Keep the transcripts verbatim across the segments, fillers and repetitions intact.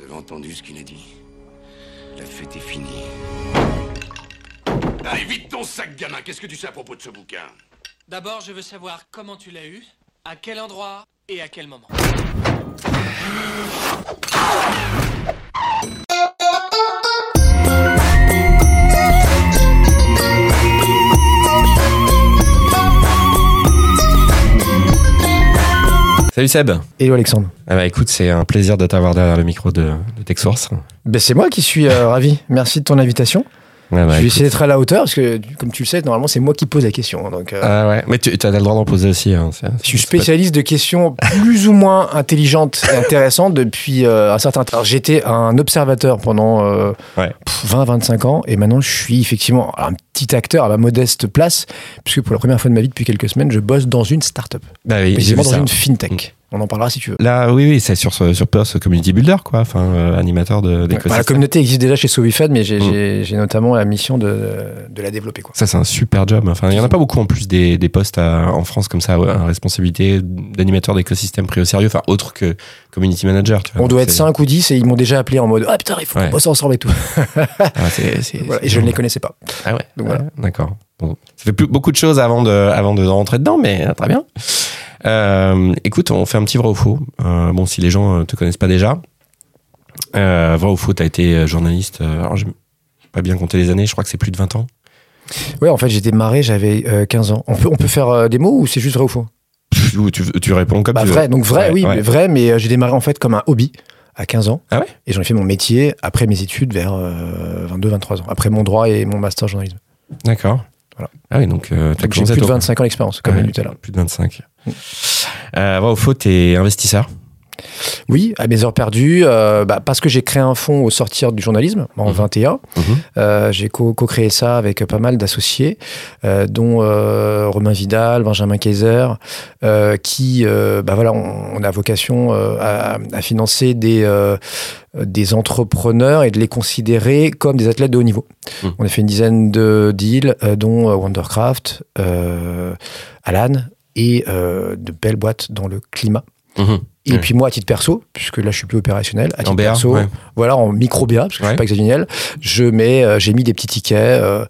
Vous avez entendu ce qu'il a dit? La fête est finie. Allez, vite ton sac, gamin! Qu'est-ce que tu sais à propos de ce bouquin? D'abord, je veux savoir comment tu l'as eu, à quel endroit et à quel moment. Salut Seb. Hello Alexandre. Ah bah écoute, c'est un plaisir de t'avoir derrière le micro de, de TechSource. Ben c'est moi qui suis euh, ravi. Merci de ton invitation. Ah bah, je vais écoute. essayer d'être à la hauteur parce que, comme tu le sais, normalement c'est moi qui pose la question. Donc, euh... Ah ouais, mais tu as le droit d'en poser aussi. Hein. C'est, je suis spécialiste pas... de questions plus ou moins intelligentes et intéressantes depuis euh, un certain temps. J'étais un observateur pendant euh, ouais. vingt à vingt-cinq ans et maintenant je suis effectivement un petit acteur à ma modeste place, puisque pour la première fois de ma vie depuis quelques semaines, je bosse dans une start-up. Bah oui, précisément dans ça. Une fintech. Mmh. On en parlera si tu veux. Là, oui, oui, c'est sur, sur Post Community Builder, quoi, enfin, euh, animateur de, d'écosystème. Bah, la communauté existe déjà chez Sowefund, mais j'ai, mmh. j'ai, j'ai notamment la mission de, de la développer, quoi. Ça, c'est un super job. Enfin, il n'y en a pas beaucoup en plus des, des postes à, en France comme ça, ouais, à responsabilité d'animateur d'écosystème pris au sérieux, enfin, autre que community manager. Tu vois, on doit être cinq ou dix et ils m'ont déjà appelé en mode ah putain, il faut qu'on ouais. bosse ensemble et tout. Ah, c'est, c'est, voilà, c'est et je ne les connaissais pas. Ah ouais, donc, voilà. Ah, d'accord. Bon, ça fait plus, beaucoup de choses avant de, avant de rentrer dedans, mais ah, très bien. Euh, écoute, on fait un petit vrai ou faux. Euh, bon, si les gens ne te connaissent pas déjà, euh, vrai ou faux, tu as été journaliste. Euh, alors, j'ai pas bien compté les années, je crois que c'est plus de vingt ans. Ouais, en fait, j'ai démarré, j'avais euh, quinze ans. On peut, on peut faire euh, des mots ou c'est juste vrai ou faux? tu, tu réponds comme bah, tu vrai, veux. Donc vrai, ouais, oui, ouais. Mais vrai, mais euh, j'ai démarré en fait comme un hobby à quinze ans. Ah ouais? Et j'en ai fait mon métier après mes études vers euh, vingt-deux, vingt-trois ans, après mon droit et mon master journalisme. D'accord. Voilà. Ah oui, donc, euh, donc j'ai plus de vingt-cinq ans d'expérience, comme tout à l'heure. Plus de vingt-cinq. Euh, vrai ou faux, t'es investisseur? Oui, à mes heures perdues, euh, bah, parce que j'ai créé un fonds au sortir du journalisme, en vingt et un. Mmh. Euh, j'ai co- co-créé ça avec pas mal d'associés, euh, dont euh, Romain Vidal, Benjamin Kaiser, euh, qui, euh, bah, voilà, on, on a vocation euh, à, à financer des... Euh, des entrepreneurs et de les considérer comme des athlètes de haut niveau. Mmh. On a fait une dizaine de deals, euh, dont Wondercraft, euh, Alan et euh, de belles boîtes dans le climat. Mmh. Et mmh. puis moi, à titre perso, puisque là, je suis plus opérationnel, à titre en B A, perso, ouais. voilà, en micro-B A, parce que ouais. je suis pas exagéniel, je mets, euh, j'ai mis des petits tickets, euh,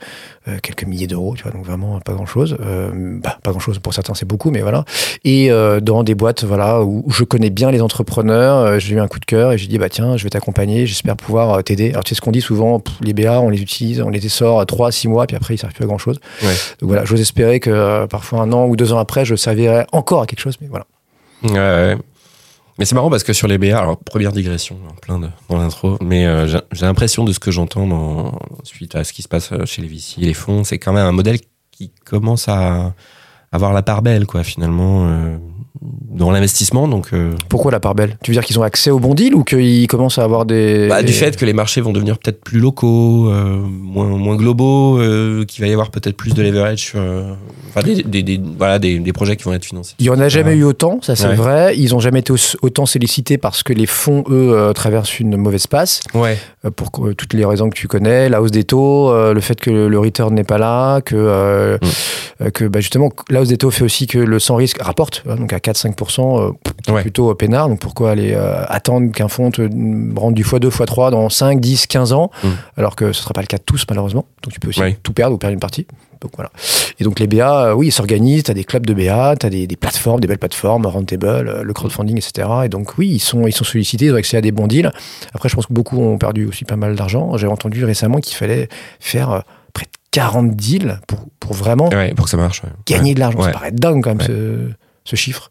euh, quelques milliers d'euros, tu vois, donc vraiment pas grand-chose. Euh, bah, pas grand-chose, pour certains, c'est beaucoup, mais voilà. Et euh, dans des boîtes voilà, où, où je connais bien les entrepreneurs, euh, j'ai eu un coup de cœur et j'ai dit, bah, tiens, je vais t'accompagner, j'espère pouvoir euh, t'aider. Alors, tu sais ce qu'on dit souvent, pff, les B A, on les utilise, on les essore trois à six mois, puis après, ils ne servent plus à grand-chose. Ouais. Donc voilà, j'ose espérer que euh, parfois un an ou deux ans après, je servirais encore à quelque chose, mais voilà. Ouais, ouais. Mais c'est marrant parce que sur les B A, alors première digression, plein de, dans l'intro, mais euh, j'ai, j'ai l'impression de ce que j'entends dans, suite à ce qui se passe chez les V C, les fonds, c'est quand même un modèle qui commence à avoir la part belle, quoi, finalement, euh, dans l'investissement. Donc, euh... Pourquoi la part belle? Tu veux dire qu'ils ont accès au bon deal ou qu'ils commencent à avoir des... Bah, du fait que les marchés vont devenir peut-être plus locaux, euh, moins, moins globaux, euh, qu'il va y avoir peut-être plus de leverage sur... Euh... Enfin, des, des, des, voilà, des, des projets qui vont être financés. Il n'y en a jamais eu autant, ça c'est ouais. vrai. Ils n'ont jamais été autant sollicités parce que les fonds, eux, euh, traversent une mauvaise passe. Ouais. Euh, pour euh, toutes les raisons que tu connais, la hausse des taux, euh, le fait que le, le return n'est pas là, que, euh, mmh. euh, que bah, justement, la hausse des taux fait aussi que le sans risque rapporte, hein, donc à quatre à cinq pour cent, euh, ouais. plutôt euh, peinard. Donc pourquoi aller euh, attendre qu'un fonds te rende du fois deux, fois trois dans cinq, dix, quinze ans, mmh. alors que ce ne sera pas le cas de tous, malheureusement. Donc tu peux aussi ouais. tout perdre ou perdre une partie. Donc voilà. Et donc les B A, euh, oui, ils s'organisent, t'as des clubs de B A, t'as des, des plateformes, des belles plateformes, Rentable, euh, le crowdfunding, et cetera. Et donc oui, ils sont, ils sont sollicités, ils ont accès à des bons deals. Après, je pense que beaucoup ont perdu aussi pas mal d'argent. J'ai entendu récemment qu'il fallait faire euh, près de quarante deals pour, pour vraiment ouais, pour que ça marche, ouais. gagner ouais. de l'argent. Ouais. Ça paraît dingue quand même, ouais. ce, ce chiffre.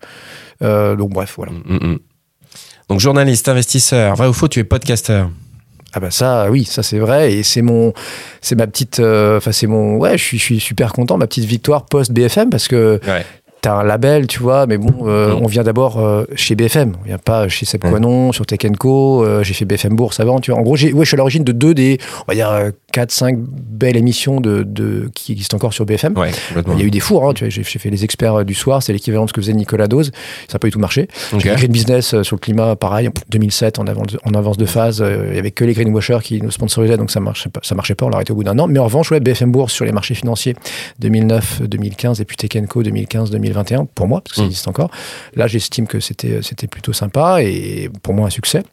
Euh, donc bref, voilà. Mm-hmm. Donc journaliste, investisseur, vrai ou faux, tu es podcasteur? Ah bah ça, oui, ça c'est vrai et c'est mon, c'est ma petite, enfin euh, c'est mon, ouais, je suis, je suis super content, ma petite victoire post B F M parce que ouais. t'as un label, tu vois, mais bon, euh, mmh. on vient d'abord euh, chez B F M, on vient pas chez Seb Coinon, mmh. sur Tech and Co, euh, j'ai fait B F M Bourse avant, tu vois. En gros, j'ai, ouais, je suis à l'origine de deux des, on va dire euh, quatre, cinq belles émissions de, de qui existent encore sur B F M. Ouais, il y a eu des fours, hein, tu vois, j'ai, j'ai fait les experts du soir, c'est l'équivalent de ce que faisait Nicolas Dose, ça n'a pas du tout marché. Okay. J'ai fait Green Business sur le climat, pareil, en deux mille sept, en avance, en avance de phase, euh, il n'y avait que les greenwashers qui nous sponsorisaient, donc ça marchait pas, ça marchait pas, on l'a arrêté au bout d'un an. Mais en revanche, ouais, B F M Bourse sur les marchés financiers deux mille neuf, deux mille quinze et puis Tech and Co deux mille quinze, deux mille vingt et un pour moi, parce que ça existe mmh. encore. Là, j'estime que c'était, c'était plutôt sympa et pour moi un succès.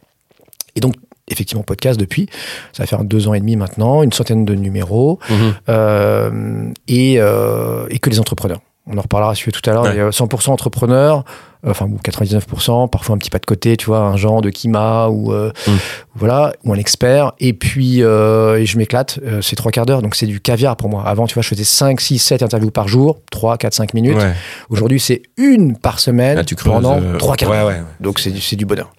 Et donc, effectivement podcast depuis. Ça va faire deux ans et demi maintenant, une centaine de numéros, mmh. euh, et, euh, et que les entrepreneurs. On en reparlera à tout à l'heure. Ouais. cent pour cent entrepreneurs, euh, enfin ou quatre-vingt-dix-neuf pour cent, parfois un petit pas de côté, tu vois, un genre de Kima ou euh, mmh. voilà, ou un expert. Et puis, euh, et je m'éclate, euh, c'est trois quarts d'heure, donc c'est du caviar pour moi. Avant, tu vois, je faisais cinq, six, sept interviews par jour, trois, quatre, cinq minutes. Ouais. Aujourd'hui, c'est une par semaine. Là, tu creuses, pendant euh... trois quarts d'heure. Ouais, ouais, ouais. Donc c'est du, c'est du bonheur.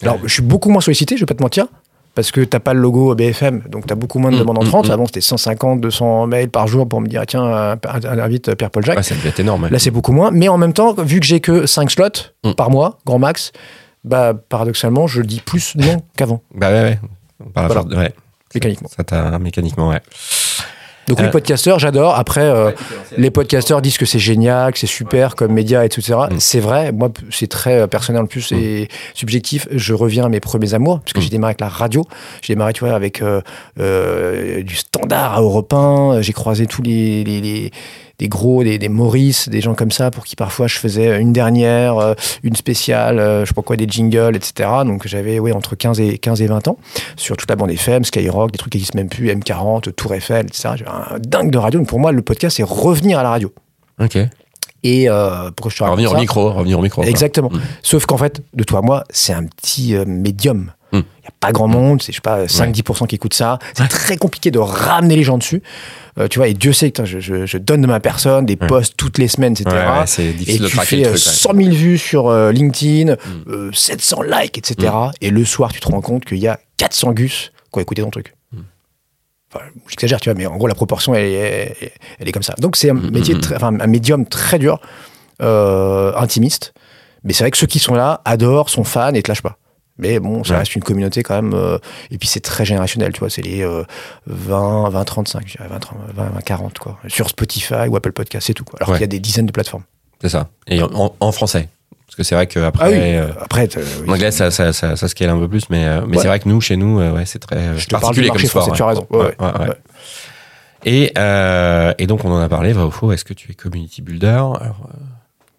Ouais. Alors, je suis beaucoup moins sollicité, je vais pas te mentir. Parce que t'as pas le logo B F M, donc t'as beaucoup moins de demandes entrantes. Mmh, mmh. Avant, c'était cent cinquante, deux cents mails par jour pour me dire, tiens, invite Pierre Paul Jacques. Ah, ça devait être énorme. Là, c'est beaucoup moins. Mais en même temps, vu que j'ai que cinq slots mmh. par mois, grand max, bah, paradoxalement, je dis plus non qu'avant. Bah ouais, ouais. Par voilà. de... ouais. Mécaniquement. Ça, ça t'a... Mécaniquement, ouais. Donc, euh... les podcasteurs, j'adore. Après, euh, ouais, les podcasteurs disent que c'est génial, que c'est super ouais. comme média, et cetera. Mmh. C'est vrai. Moi, c'est très personnel en plus et mmh. subjectif. Je reviens à mes premiers amours, parce que mmh. j'ai démarré avec la radio. J'ai démarré, tu vois, avec euh, euh, du Standard à Europe un. J'ai croisé tous les... les, les... des gros, des, des Maurice, des gens comme ça, pour qui parfois je faisais une dernière, une spéciale, je sais pas quoi, des jingles, et cetera. Donc j'avais ouais, entre quinze et vingt ans, sur toute la bande F M, Skyrock, des trucs qui n'existent même plus, M quarante, Tour Eiffel, et cetera. J'avais un dingue de radio. Donc pour moi, le podcast, c'est revenir à la radio. Ok. Et euh, pour que je te raconte ça, revenir au micro, revenir au micro. Exactement. Mmh. Sauf qu'en fait, de toi à moi, c'est un petit euh, médium. Il mmh. n'y a pas grand monde, c'est, je sais pas, cinq à dix pour cent ouais. qui écoutent ça. C'est ouais. très compliqué de ramener les gens dessus. Euh, tu vois, et Dieu sait que je, je, je donne de ma personne, des ouais. posts toutes les semaines, et cetera. Ouais, ouais, c'est difficile et de tu fais truc, cent mille ouais. vues sur euh, LinkedIn, mmh. euh, sept cents likes, et cetera. Mmh. Et le soir, tu te rends compte qu'il y a quatre cents gus qui ont écouté ton truc. Mmh. Enfin, j'exagère, tu vois, mais en gros, la proportion, elle, elle, elle, elle est comme ça. Donc, c'est un, métier mmh. très, enfin, un médium très dur, euh, intimiste. Mais c'est vrai que ceux qui sont là adorent, sont fans et te lâchent pas. Mais bon, ça ouais. reste une communauté quand même. Euh, et puis, c'est très générationnel, tu vois. C'est les euh, vingt, vingt, trente-cinq, je dirais vingt, trente, vingt, vingt, quarante, quoi. Sur Spotify ou Apple Podcast, c'est tout, quoi. Alors ouais. qu'il y a des dizaines de plateformes. C'est ça. Et en, en français. Parce que c'est vrai qu'après... Ah oui. euh, après... Euh, en anglais, ça, ça, ça, ça se scale un peu plus. Mais, euh, mais ouais. c'est vrai que nous, chez nous, euh, ouais, c'est très euh, je te particulier parle du marché comme français, sport. Tu as raison. Ouais, ouais, ouais, ouais. Ouais. Et, euh, et donc, on en a parlé, vrai ou faux, est-ce que tu es community builder? Alors... Euh...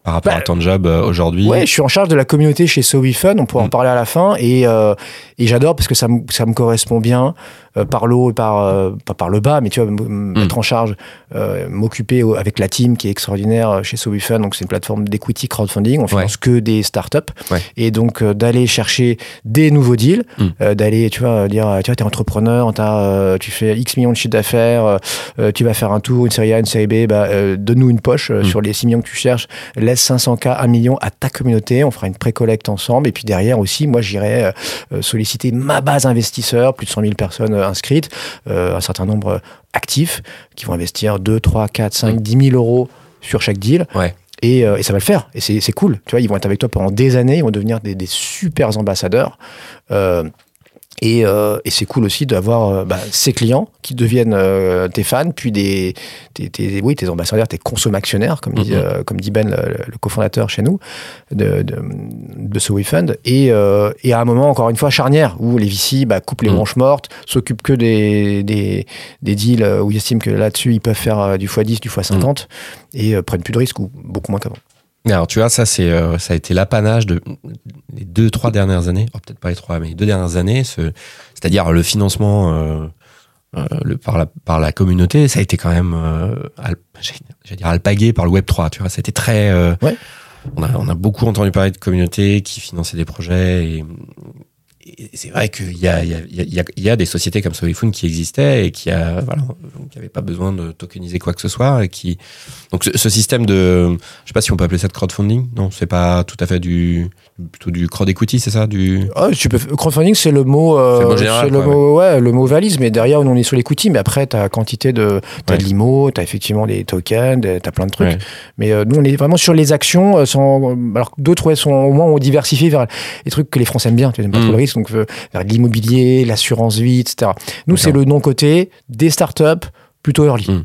Par rapport bah, à ton job euh, aujourd'hui. Ouais, je suis en charge de la communauté chez Sowefund, on pourra mmh. en parler à la fin, et, euh, et j'adore parce que ça, m- ça me correspond bien euh, par le haut et par, euh, pas par le bas, mais tu vois, m- mmh. mettre en charge, euh, m'occuper au- avec la team qui est extraordinaire chez Sowefund, donc c'est une plateforme d'equity crowdfunding, on finance ouais. que des startups, ouais. et donc euh, d'aller chercher des nouveaux deals, mmh. euh, d'aller, tu vois, dire, tu vois, t'es entrepreneur, t'as, euh, tu fais X millions de chiffre d'affaires, euh, tu vas faire un tour, une série A, une série B, bah, euh, donne-nous une poche euh, mmh. sur les six millions que tu cherches, laisse cinq cents K, un million à ta communauté, on fera une pré-collecte ensemble, et puis derrière aussi moi j'irai euh, solliciter ma base investisseur, plus de cent mille personnes euh, inscrites, euh, un certain nombre actifs qui vont investir deux, trois, quatre, cinq, dix mille euros sur chaque deal, ouais. et, euh, et ça va le faire, et c'est, c'est cool, tu vois, ils vont être avec toi pendant des années, ils vont devenir des, des super ambassadeurs, euh, et, euh, et c'est cool aussi d'avoir euh, bah, ces clients qui deviennent euh, tes fans, puis des, tes, tes, oui, tes ambassadeurs, tes consommationnaires, comme, mm-hmm. dit, euh, comme dit Ben, le, le cofondateur chez nous, de, de, de Sowefund. Et, euh, et à un moment, encore une fois, charnière, où les V C bah, coupent les mm-hmm. branches mortes, s'occupent que des, des, des deals où ils estiment que là-dessus, ils peuvent faire du fois dix, du fois cinquante, mm-hmm. et euh, prennent plus de risques, ou beaucoup moins qu'avant. Alors, tu vois, ça, c'est, euh, ça a été l'apanage de les deux, trois dernières années. Oh, peut-être pas les trois, mais les deux dernières années. Ce, c'est-à-dire le financement euh, euh, le, par, la, par la communauté, ça a été quand même, euh, al, j'allais dire, alpagué par le Web trois. Tu vois, ça a été très... Euh, ouais. on, a, on a beaucoup entendu parler de communautés qui finançaient des projets. Et, et c'est vrai qu'il y a, il y a, il y a, il y a des sociétés comme Sowefund qui existaient et qui n'avaient voilà, pas besoin de tokeniser quoi que ce soit. Et qui... Donc, ce, ce système de... Je ne sais pas si on peut appeler ça de crowdfunding. Non, ce n'est pas tout à fait du... Plutôt du crowd equity, c'est ça du... oh, tu peux... Crowdfunding, c'est le mot... Euh, c'est le mot général, c'est le, quoi, mot, ouais. Ouais, le mot valise. Mais derrière, on est sur l'equity. Mais après, tu as quantité de... Tu as ouais. de l'I M O, tu as effectivement des tokens, tu as plein de trucs. Ouais. Mais euh, nous, on est vraiment sur les actions. Sans... Alors que d'autres, ouais, sont... au moins, on diversifie vers les trucs que les Français aiment bien. Tu n'aimes pas mmh. trop le risque. Donc, vers l'immobilier, l'assurance vie, et cetera. Nous, d'accord. C'est le non-côté des startups plutôt early. Mm.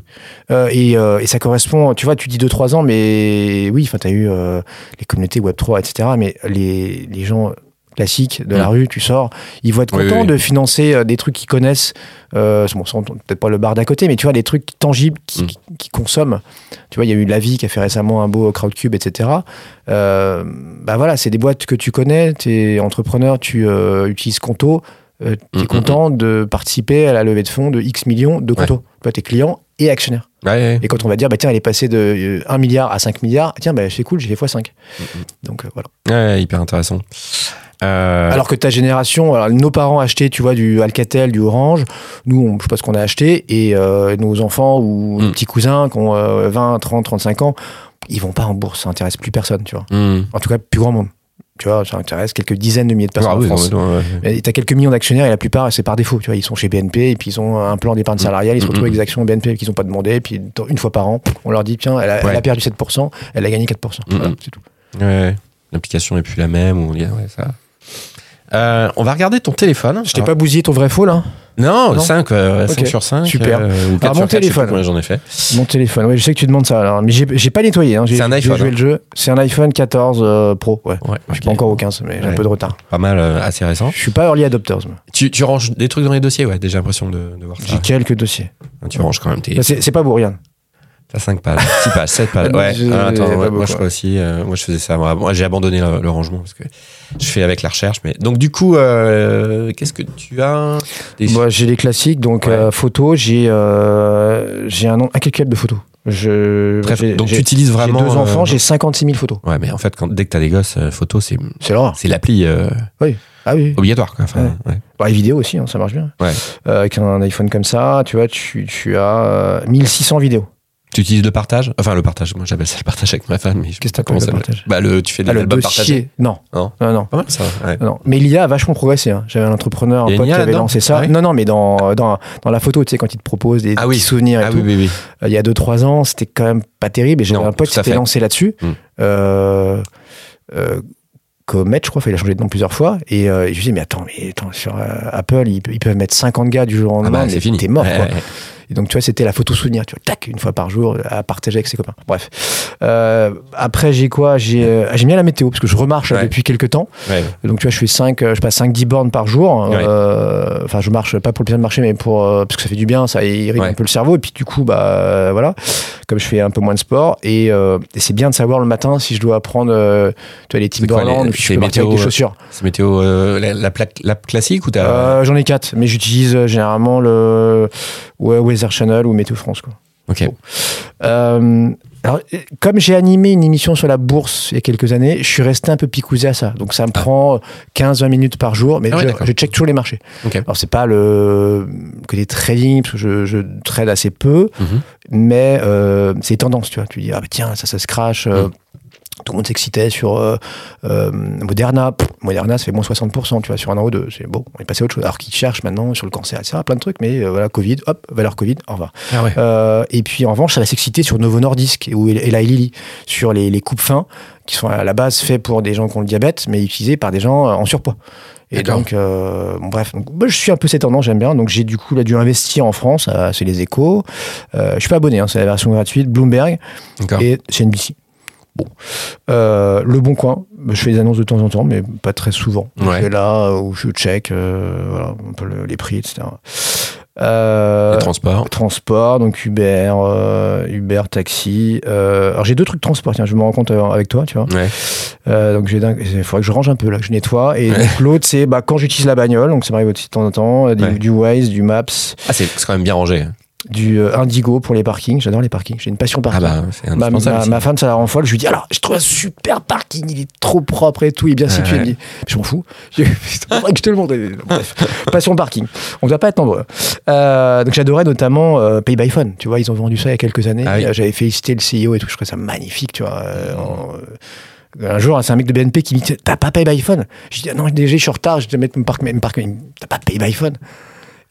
Euh, et, euh, et ça correspond, tu vois, tu dis deux trois ans, mais oui, enfin, tu as eu euh, les communautés Web trois, et cetera, mais les, les gens classiques de mm. la rue, tu sors, ils vont être contents oui, oui, de oui. financer euh, des trucs qu'ils connaissent, euh, bon, sans, peut-être pas le bar d'à côté, mais tu vois, des trucs tangibles qui, mm. qui, qui consomment. Tu vois, il y a eu La Vie qui a fait récemment un beau Crowdcube, et cetera. Euh, bah voilà, c'est des boîtes que tu connais, t'es entrepreneur, tu euh, utilises Conto, euh, tu es mmh, content mmh. de participer à la levée de fonds de X millions de Conto. Ouais. Toi, tu es client et actionnaire. Ouais, ouais. Et quand on va dire, bah, tiens, elle est passée de un milliard à cinq milliards, tiens, bah, c'est cool, j'ai fait fois cinq. Mmh. Donc, euh, voilà. Ouais, hyper intéressant. Euh... Alors que ta génération, alors, nos parents achetaient, tu vois, du Alcatel, du Orange. Nous, on, je sais pas ce qu'on a acheté. Et euh, nos enfants ou mmh. nos petits cousins qui ont euh, vingt, trente, trente-cinq ans, ils vont pas en bourse, ça intéresse plus personne, tu vois. Mmh. En tout cas, plus grand monde. Tu vois, ça intéresse quelques dizaines de milliers de personnes ah, en oui, France. Oui, oui, oui. Et t'as quelques millions d'actionnaires et la plupart, c'est par défaut. Tu vois, ils sont chez B N P et puis ils ont un plan d'épargne salariale, ils se retrouvent avec des actions B N P qu'ils n'ont pas demandé. Et puis une fois par an, on leur dit tiens, elle a, ouais. elle a perdu sept pour cent, elle a gagné quatre pour cent. Mmh. Voilà, c'est tout. Ouais, l'application n'est plus la même. Ou... Ouais, ça. Euh, on va regarder ton téléphone. Je t'ai Alors... pas bousillé ton vrai faux là? Non, non, cinq, euh, okay. cinq sur cinq. Super. Euh, ou quatre ah, mon sur téléphone. quatre, j'en ai fait. Mon téléphone, oui, je sais que tu demandes ça. Alors, mais j'ai, j'ai pas nettoyé. Hein, j'ai, c'est un iPhone. J'ai joué hein. le jeu. C'est un iPhone quatorze euh, Pro. Ouais. ouais okay. Je suis pas encore au quinze, mais ouais. j'ai un peu de retard. Pas mal, euh, assez récent. Je suis pas early adopter. Tu, tu ranges des trucs dans les dossiers, ouais. Déjà l'impression de, de voir ça. J'ai quelques dossiers. Ah, tu ouais. ranges quand même tes. Bah, c'est, c'est pas beau, rien. T'as cinq pages, six pages, sept pages. Ouais, je, ah, attends, ouais, moi je fais aussi. Euh, moi je faisais ça. Moi, j'ai abandonné le, le rangement parce que je fais avec la recherche. Mais donc du coup, euh, qu'est-ce que tu as des... Moi j'ai les classiques. Donc ouais. euh, photo, j'ai euh, j'ai un, un calcul de photos. Je Bref, j'ai, donc j'ai, tu utilises vraiment. J'ai deux enfants, euh, j'ai cinquante-six mille photos. Ouais, mais en fait, quand dès que t'as des gosses, euh, photos, c'est c'est, c'est l'appli. Euh... Oui. Ah oui. Obligatoire, quoi. Enfin, ouais. Ouais. Bah, et vidéo aussi, hein, ça marche bien. Ouais. Euh, avec un iPhone comme ça, tu vois, tu tu as mille six cents vidéos. Tu utilises le partage? Enfin, le partage, moi j'appelle ça le partage avec ma femme. Mais qu'est-ce que t'as commencé le partage? Bah, le, tu fais des ah, albums partagés. Non. Non, non. non. Pas mal, ça, ouais. non. Mais l'I A a vachement progressé. Hein. J'avais un entrepreneur, un pote qui avait lancé ça. Ouais. Non, non, mais dans, dans, dans la photo, tu sais, quand il te propose des ah, oui. petits souvenirs et ah, tout. Oui, oui, oui. Euh, il y a deux trois ans, c'était quand même pas terrible. Et j'avais non, un pote qui s'était lancé là-dessus. Hum. Euh, euh, Comet, je crois, il a changé de nom plusieurs fois. Et euh, je lui disais, mais attends, mais attends, sur euh, Apple, ils, ils peuvent mettre cinquante gars du jour au lendemain. Ah bah, c'est fini. T'es mort, ouais, quoi. Ouais. Et donc, tu vois, c'était la photo souvenir, tu vois, tac, une fois par jour, à partager avec ses copains. Bref. Euh, après, j'ai quoi j'ai, euh, j'ai mis à la météo, parce que je remarche ouais. depuis quelques temps. Ouais. Donc, tu vois, je fais cinq, je passe cinq dix bornes par jour. Ouais. Enfin, euh, je marche pas pour le plaisir de marcher, mais pour, euh, parce que ça fait du bien, ça irrigue ouais. un peu le cerveau. Et puis, du coup, bah, euh, voilà, comme je fais un peu moins de sport. Et, euh, et c'est bien de savoir le matin si je dois prendre, euh, tu vois, les Timberland, ou si je peux partir avec des chaussures. C'est météo, euh, la, la plaque la classique ou t'as... Euh, j'en ai quatre, mais j'utilise euh, généralement le... Ouais, ouais, Weather Channel ou Météo France, quoi. Ok. Bon. Euh, alors, comme j'ai animé une émission sur la bourse il y a quelques années, je suis resté un peu picousé à ça. Donc, ça me ah. prend quinze à vingt minutes par jour, mais ah je, ouais, je check toujours les marchés. Okay. Alors, c'est pas le, que des trading, parce que je, je trade assez peu, mm-hmm. mais euh, c'est les tendances, tu vois. Tu dis, ah bah tiens, ça, ça se crache. Mm. Tout le monde s'excitait sur euh, euh, Moderna. Pff, Moderna, ça fait moins soixante pour cent, tu vois, sur un an ou deux. C'est bon, on est passé à autre chose. Alors qu'ils cherchent maintenant sur le cancer, et cetera, plein de trucs, mais euh, voilà, Covid, hop, valeur Covid, au revoir. Ah ouais. euh, et puis, en revanche, ça va s'exciter sur Novo Nordisk ou Eli Lilly, sur les, les coupes fins, qui sont à la base faits pour des gens qui ont le diabète, mais utilisés par des gens en surpoids. Et D'accord. donc, euh, bon, bref, donc, bah, je suis un peu cette tendance, j'aime bien. Donc, j'ai du coup là, dû investir en France, euh, c'est les Échos. Euh, je ne suis pas abonné, hein, c'est la version gratuite, Bloomberg D'accord. et C N B C. Bon, euh, le Bon Coin, je fais des annonces de temps en temps, mais pas très souvent. Ouais. C'est là où je check, euh, voilà, un peu le, les prix, et cetera. Euh, les transports. Transports, donc Uber, euh, Uber, taxi. Euh, alors j'ai deux trucs de transport, tiens, je me rends compte avec toi, tu vois. Ouais. Euh, donc il faudrait que je range un peu là, que je nettoie. Et ouais. donc, l'autre, c'est bah, quand j'utilise la bagnole, donc ça m'arrive aussi de temps en temps, du, ouais. du Waze, du Maps. Ah, c'est, c'est quand même bien rangé. Du euh, Indigo pour les parkings, j'adore les parkings, j'ai une passion parking. Ah bah, c'est ma, ma, ma femme, ça la rend folle, je lui dis alors, je trouve un super parking, il est trop propre et tout, il est bien ah situé. Ouais. Elle dit, je m'en fous, je, je te le montre. Bref, passion parking, on ne doit pas être nombreux. Euh, donc j'adorais notamment euh, Pay by Phone, tu vois, ils ont vendu ça il y a quelques années, ah oui. j'avais félicité le C E O et tout, je trouvais ça magnifique, tu vois. Euh, en, euh, Un jour, c'est un mec de B N P qui me dit, t'as pas Pay by Phone? Je dis, ah non, déjà, je suis en retard, je dois mettre mon parking, t'as pas Pay by Phone?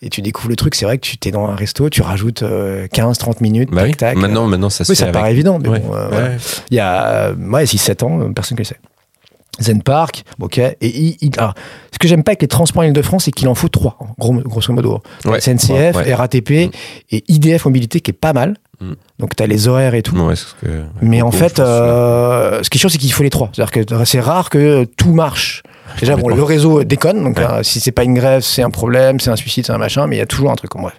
Et tu découvres le truc, c'est vrai que tu t'es dans un resto, tu rajoutes euh, quinze trente minutes, bah tac, oui. tac. Maintenant, euh, maintenant ça se oui, fait ça avec... paraît évident, mais ouais. bon, euh, ouais. voilà. Il y a euh, ouais, six sept ans, euh, personne ne le sait. Zen Park, ok. Et il, il, ah, ce que j'aime pas avec les transports en Ile-de-France, c'est qu'il en faut trois, hein, gros, grosso modo. Ouais. S N C F, ouais. R A T P mmh. et I D F Mobilité, qui est pas mal. Mmh. Donc, tu as les horaires et tout. Ouais, c'est ce que... Mais beaucoup, en fait, euh, que... ce qui est sûr, c'est qu'il faut les trois. C'est-à-dire que c'est rare que tout marche. Déjà, bon, le réseau déconne, donc ouais. hein, si c'est pas une grève, c'est un problème, c'est un suicide, c'est un machin, mais il y a toujours un truc en bref.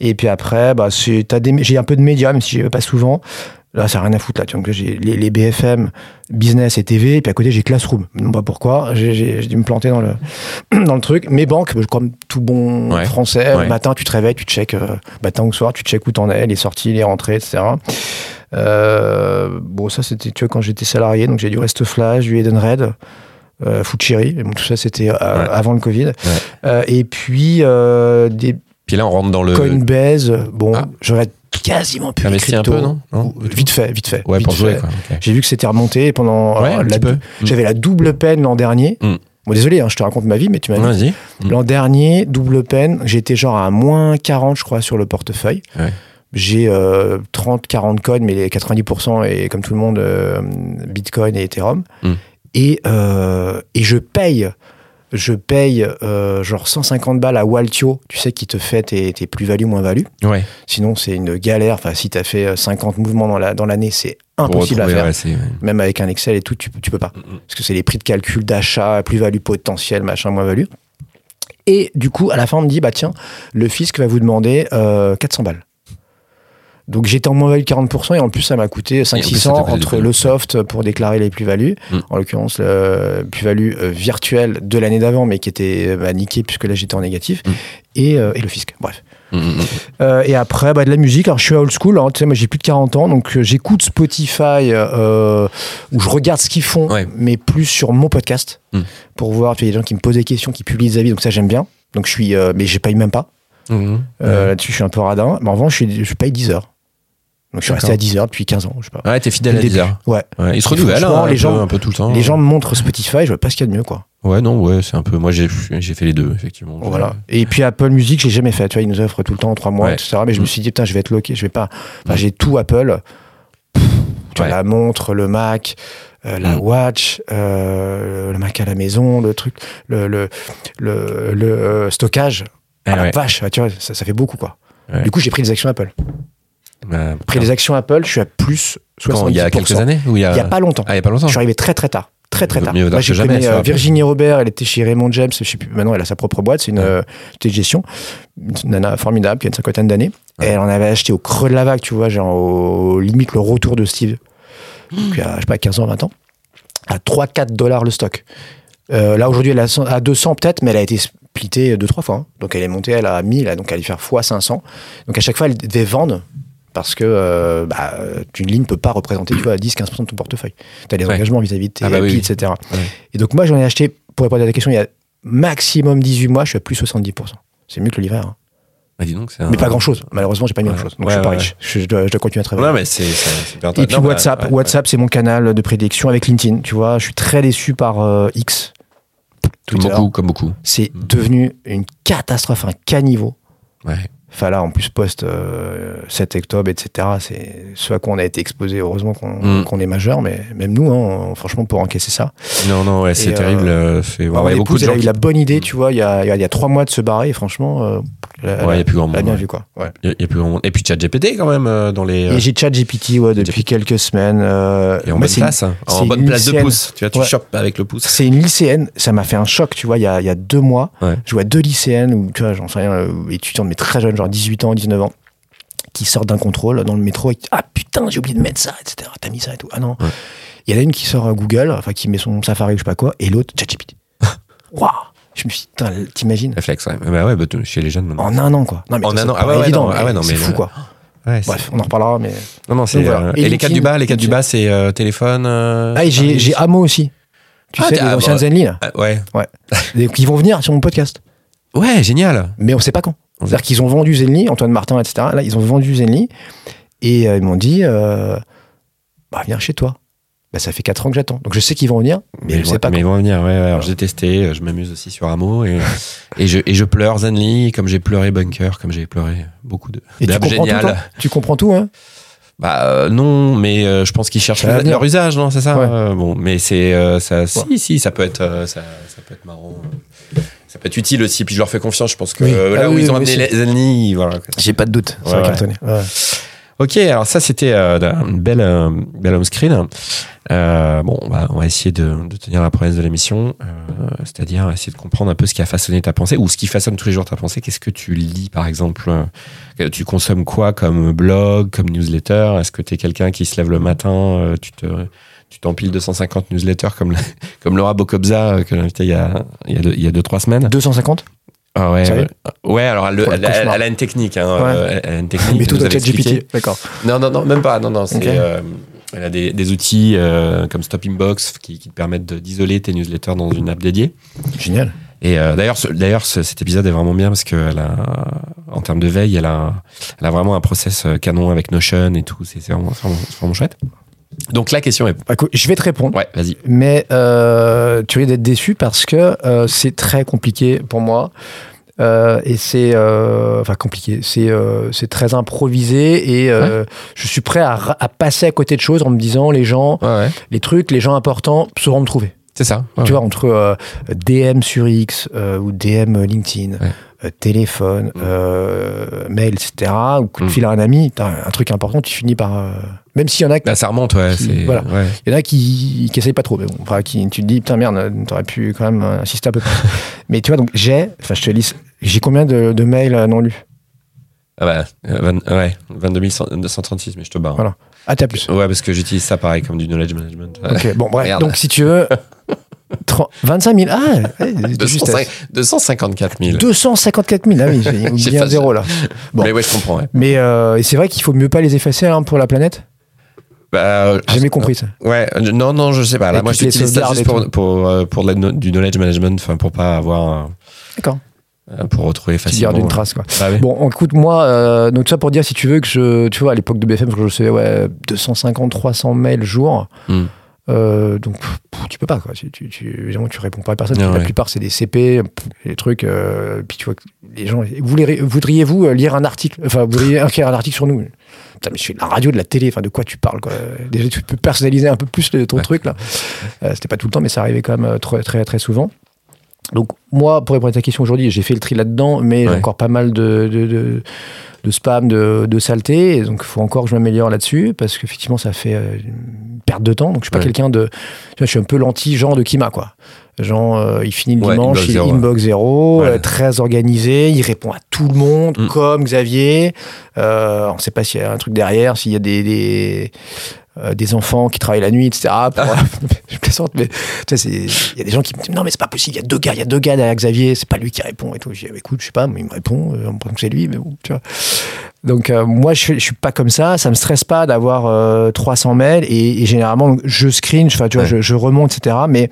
Et puis après, bah, c'est, t'as des, j'ai un peu de médias, même si je vais pas souvent. Là, ça n'a rien à foutre, là. Tu vois, j'ai les, les B F M, business et T V, et puis à côté, j'ai Classroom. Je ne sais pas pourquoi. J'ai, j'ai, j'ai dû me planter dans le, dans le truc. Mes banques, comme tout bon ouais, français, ouais. le matin, tu te réveilles, tu checks, euh, matin ou soir, tu checks où t'en es, les sorties, les rentrées, et cetera. Euh, bon, ça, c'était, tu vois, quand j'étais salarié, donc j'ai du Restflash, du Edenred. Euh, Fuchiri, bon, tout ça c'était euh, ouais. avant le Covid. Ouais. Euh, et puis euh, des. Puis là on rentre dans le. Coinbase, bon, ah. j'aurais quasiment pu les cryptos. Un peu, non, non vite fait, vite fait. Ouais, vite pour fait. Jouer quoi. Okay. J'ai vu que c'était remonté pendant. Ouais, alors, un la, petit peu. J'avais mmh. la double peine l'an dernier. Mmh. Bon, désolé, hein, je te raconte ma vie, mais tu m'as Vas-y. dit. Mmh. L'an dernier, double peine, j'étais genre à moins quarante, je crois, sur le portefeuille. Ouais. J'ai euh, trente, quarante coins, mais les quatre-vingt-dix pour cent est comme tout le monde, euh, Bitcoin et Ethereum. Mmh. Et, euh, et je paye, je paye euh, genre cent cinquante balles à Waltio, tu sais, qui te fait tes, tes plus-values, moins-values. Ouais. Sinon, c'est une galère. Enfin, si tu as fait cinquante mouvements dans, la, dans l'année, c'est impossible à faire. Ouais, c'est... Même avec un Excel et tout, tu, tu peux pas. Mm-hmm. Parce que c'est les prix de calcul d'achat, plus-value potentielle, machin, moins-value. Et du coup, à la fin, on me dit, bah tiens, le fisc va vous demander euh, quatre cents balles. Donc j'étais en moins-value quarante pour cent et en plus ça m'a coûté cinq mille six cents entre le soft pour déclarer les plus-values, mm. en l'occurrence la plus-value virtuelle de l'année d'avant mais qui était bah, niquée puisque là j'étais en négatif, mm. et, euh, et le fisc, bref. Mm. Euh, et après bah, de la musique, alors je suis à old school, hein, tu sais, moi j'ai plus de quarante ans donc euh, j'écoute Spotify euh, où je regarde ce qu'ils font ouais. mais plus sur mon podcast mm. pour voir, il y a des gens qui me posent des questions, qui publient des avis donc ça j'aime bien, donc je suis, euh, mais je paye même pas, mm. euh, mm. là-dessus je suis un peu radin, mais en revanche je, je paye Deezer. Donc je suis D'accord. resté à dix heures depuis quinze ans, je sais pas. Ouais, t'es fidèle à dix heures. Ouais. ouais. Ils se renouvellent hein, un, un peu tout le temps. Les gens me montrent Spotify, je vois pas ce qu'il y a de mieux, quoi. Ouais, non, ouais, c'est un peu... Moi, j'ai, j'ai fait les deux, effectivement. Voilà. Et puis Apple Music, j'ai jamais fait. Tu vois, ils nous offrent tout le temps en trois mois, ouais. et cetera. Mais je mmh. me suis dit, putain, je vais être loqué, je vais pas... Enfin, mmh. j'ai tout Apple. Pff, tu ouais. vois, la montre, le Mac... Euh, la watch, euh, le Mac à la maison, le truc... Le, le, le, le euh, stockage. Ah, ah ouais. la vache, tu vois, ça, ça fait beaucoup, quoi. Ouais. Du coup, j'ai pris des actions Apple. Euh, Après les actions Apple, je suis à plus soixante-dix pour cent. Quand, il y a quelques années ou il y a... il y a pas longtemps. Ah, il y a pas longtemps. Je suis arrivé très très tard. Très très tard. Mieux Moi, j'ai jamais, connu euh, Virginie Robert, elle était chez Raymond James, je sais plus. Maintenant, elle a sa propre boîte, c'est une euh, de gestion. Une nana formidable qui a une cinquantaine d'années. Ouais. Et elle en avait acheté au creux de la vague, tu vois, genre au limite le retour de Steve. Donc, il y a, je sais pas, quinze ans, vingt ans. À trois quatre dollars le stock. Euh, là aujourd'hui, elle est à deux cents peut-être, mais elle a été splittée deux trois fois. Hein. Donc elle est montée, elle a mille, donc elle est faire fois cinq cents. Donc à chaque fois, elle devait vendre. Parce que euh, bah, une ligne ne peut pas représenter tu vois, dix à quinze pour cent de ton portefeuille. Tu as des ouais. engagements vis-à-vis de tes ah bah oui, oui. et cetera. Ouais. Et donc moi, j'en ai acheté, pour répondre à ta question, il y a maximum dix-huit mois, je suis à plus soixante-dix pour cent. C'est mieux que le livret. Hein. Bah dis donc, c'est un... Mais pas grand-chose. Malheureusement, j'ai pas mis ouais. grand-chose. Donc ouais, je suis pas ouais, riche. Ouais. Je, je, dois, je dois continuer à travailler. Non, mais c'est, c'est, c'est pertinent. Et puis non, WhatsApp, ouais, ouais. WhatsApp, c'est mon canal de prédilection avec LinkedIn. Tu vois, je suis très déçu par euh, X. Tout comme beaucoup, comme beaucoup. C'est mmh. devenu une catastrophe, un caniveau. Ouais. Enfin là, en plus, post euh, sept octobre, et cetera. C'est ce à quoi on a été exposé. Heureusement qu'on, mmh. qu'on est majeur, mais même nous, hein, on, franchement, pour encaisser ça. Non, non, ouais, c'est euh, terrible. Euh, c'est... Ouais, ouais, mon épouse, elle a eu la bonne idée, tu vois, il y a, y a trois mois de se barrer, et franchement, euh, ouais, elle, y a plus grand elle a bien ouais. vu, quoi. Ouais. Y a, y a plus grand monde. Et puis ChatGPT, quand même, euh, dans les... Euh... Et j'ai ChatGPT, ouais, depuis G P T. Quelques semaines. Euh, et en bonne place, une, en bonne place lycéenne. De pouce. Tu vois, tu ouais. chopes avec le pouce. C'est une lycéenne, ça m'a fait un choc, tu vois, il y a, y a deux mois. Ouais. Je vois deux lycéennes, ou tu vois, j'en sais rien, étudiantes, mais très jeunes, genre dix-huit ans, dix-neuf ans, qui sortent d'un contrôle dans le métro et qui, ah putain, j'ai oublié de mettre ça, et cetera. T'as mis ça et tout. Ah non. Il ouais. y en a une qui sort Google, enfin qui met son Safari ou je sais pas quoi, et l'autre, ChatGPT. Waouh! Je me suis dit, putain, t'imagines? Réflexe, ouais. Bah ouais, bah, chez les jeunes maintenant. En un an, quoi. Non, mais en ça, un an, ah ouais, évident, non, ah ouais, non, mais. C'est fou, quoi. Ouais, c'est... Bref, on en reparlera, mais. Non, non, c'est. Donc, voilà. Et, et les quatre du bas, les quatre du bas, c'est euh, téléphone. Euh... Ah, et j'ai, j'ai Amo aussi. Tu ah, sais, les ah, anciens bah, Zenly, là. Ah, ouais. Ouais. Donc, ils vont venir sur mon podcast. Ouais, génial. Mais on sait pas quand. C'est-à-dire qu'ils ont vendu Zenly, Antoine Martin, et cetera. Là, ils ont vendu Zenly et euh, ils m'ont dit euh, bah, viens chez toi. Bah, ça fait quatre ans que j'attends. Donc je sais qu'ils vont venir, mais, mais je ne sais vont, pas. Mais ils vont venir, ouais. ouais. Alors j'ai testé, je m'amuse aussi sur Amo et, et, je, et je pleure Zenly comme j'ai pleuré Bunker, comme j'ai pleuré beaucoup de. Et tu comprends, tout, tu comprends tout, hein? Bah euh, non, mais euh, je pense qu'ils cherchent la, leur usage, non? C'est ça ouais. euh, Bon, mais c'est euh, ça. Ouais. Si, si, ça peut être, euh, ça, ça peut être marrant. Euh. Ça peut être utile aussi, puis je leur fais confiance, je pense que oui. euh, là ah, où oui, ils ont oui, amené les Zenly, voilà. J'ai pas de doute, ouais, ça va ouais. cartonner. Ouais. Ok, alors ça c'était euh, une belle, euh, belle home screen. Euh, bon, bah, on va essayer de, de tenir la promesse de l'émission, euh, c'est-à-dire essayer de comprendre un peu ce qui a façonné ta pensée, ou ce qui façonne tous les jours ta pensée. Qu'est-ce que tu lis, par exemple? Tu consommes quoi comme blog, comme newsletter? Est-ce que tu es quelqu'un qui se lève le matin, tu te... Tu t'empiles deux cent cinquante newsletters comme, la, comme Laura Bocobza, que j'ai invitée il y a deux trois semaines. deux cent cinquante Ah ouais. Euh, ouais, alors elle, elle, elle, elle a une technique. Hein, ouais. Elle a une technique. Mais tout à ChatGPT. D'accord. Non, non, non, même pas. Non, non, c'est, okay. euh, elle a des, des outils euh, comme Stop Inbox qui, qui te permettent de, d'isoler tes newsletters dans une app dédiée. Génial. Et euh, d'ailleurs, ce, d'ailleurs, ce, cet épisode est vraiment bien parce qu'elle a, en termes de veille, elle a, elle a vraiment un process canon avec Notion et tout. C'est, c'est, vraiment, c'est, vraiment, c'est vraiment chouette. Donc la question est... Je vais te répondre, ouais, vas-y. Mais euh, tu risques d'être déçu parce que euh, c'est très compliqué pour moi. Euh, et c'est... Euh, enfin compliqué, c'est, euh, c'est très improvisé et euh, ouais. Je suis prêt à, à passer à côté de choses en me disant les gens, ouais, ouais. les trucs, les gens importants sauront me trouver. C'est ça. Ouais, tu ouais. vois, entre euh, D M sur X euh, ou D M LinkedIn... Ouais. Euh, téléphone, mmh. euh, mail, et cetera, ou coup de fil à un ami, t'as un truc important, tu finis par... Euh... Même s'il y en a... Qui, bah, ça remonte, ouais. Qui, c'est... Voilà. Ouais. Il y en a qui, qui essayent pas trop, mais bon, enfin, qui, tu te dis, putain, merde, t'aurais pu quand même insister un peu plus. Mais tu vois, donc, j'ai... Enfin, je te lis... J'ai combien de, de mails non lus? Ah bah, vingt, ouais, vingt-deux mille cent trente-six, mais je te barre. Hein. Voilà. Ah, t'as plus. Ouais, parce que j'utilise ça, pareil, comme du knowledge management. Ok, bon, bref, merde. Donc si tu veux... vingt-cinq mille ah deux cent cinquante-quatre mille deux cent cinquante-quatre mille ah oui, j'ai oublié un zéro là. Bon. Mais ouais, je comprends. Ouais. Mais euh, et c'est vrai qu'il faut mieux pas les effacer hein, pour la planète. Bah, j'ai jamais compris ça. Ouais, non, non, je sais pas. Là, moi, je suis ça juste pour, pour, pour, euh, pour la, du knowledge management, enfin, pour pas avoir. Un... D'accord. Pour retrouver facilement. Garde une trace quoi. Ah oui. Bon, écoute moi, euh, donc ça pour dire si tu veux que je, tu vois, à l'époque de B F M, parce que je recevais ouais deux cent cinquante à trois cents mails jour. Mm. Euh, donc pff, tu peux pas quoi. Tu, tu, tu, évidemment tu réponds pas à personne. Ah, la ouais. plupart c'est des C P, les trucs. Euh, puis tu vois les gens. Voulez, voudriez-vous lire un article, enfin voudriez écrire un article sur nous? Putain, mais je suis de la radio, de la télé. Enfin de quoi tu parles quoi. Déjà tu peux personnaliser un peu plus ton ouais. truc là. Euh, c'était pas tout le temps, mais ça arrivait quand même très très très souvent. Donc moi pour répondre à ta question aujourd'hui, j'ai fait le tri là-dedans, mais ouais. j'ai encore pas mal de, de, de, de spam, de, de saleté. Et donc il faut encore que je m'améliore là-dessus parce qu'effectivement ça fait. Euh, perte de temps, donc je suis pas ouais. quelqu'un de... Je suis un peu l'anti-genre de Kima, quoi. Genre, euh, il finit le ouais, dimanche, il est inbox zéro, ouais. euh, très organisé, il répond à tout le monde, mm. comme Xavier. Euh, on sait pas s'il y a un truc derrière, s'il y a des... des... Euh, des enfants qui travaillent la nuit, et cetera. Pour, ah. je plaisante, mais il y a des gens qui me disent non mais c'est pas possible, il y a deux gars, il y a deux gars derrière Xavier, c'est pas lui qui répond et tout. Je dis ah, écoute, je sais pas, mais il me répond, euh, on pense que c'est lui, mais bon, tu vois. Donc euh, moi je, je suis pas comme ça, ça me stresse pas d'avoir euh, trois cents mails et, et généralement je screen, enfin tu vois, ouais. je, je remonte, et cetera. Mais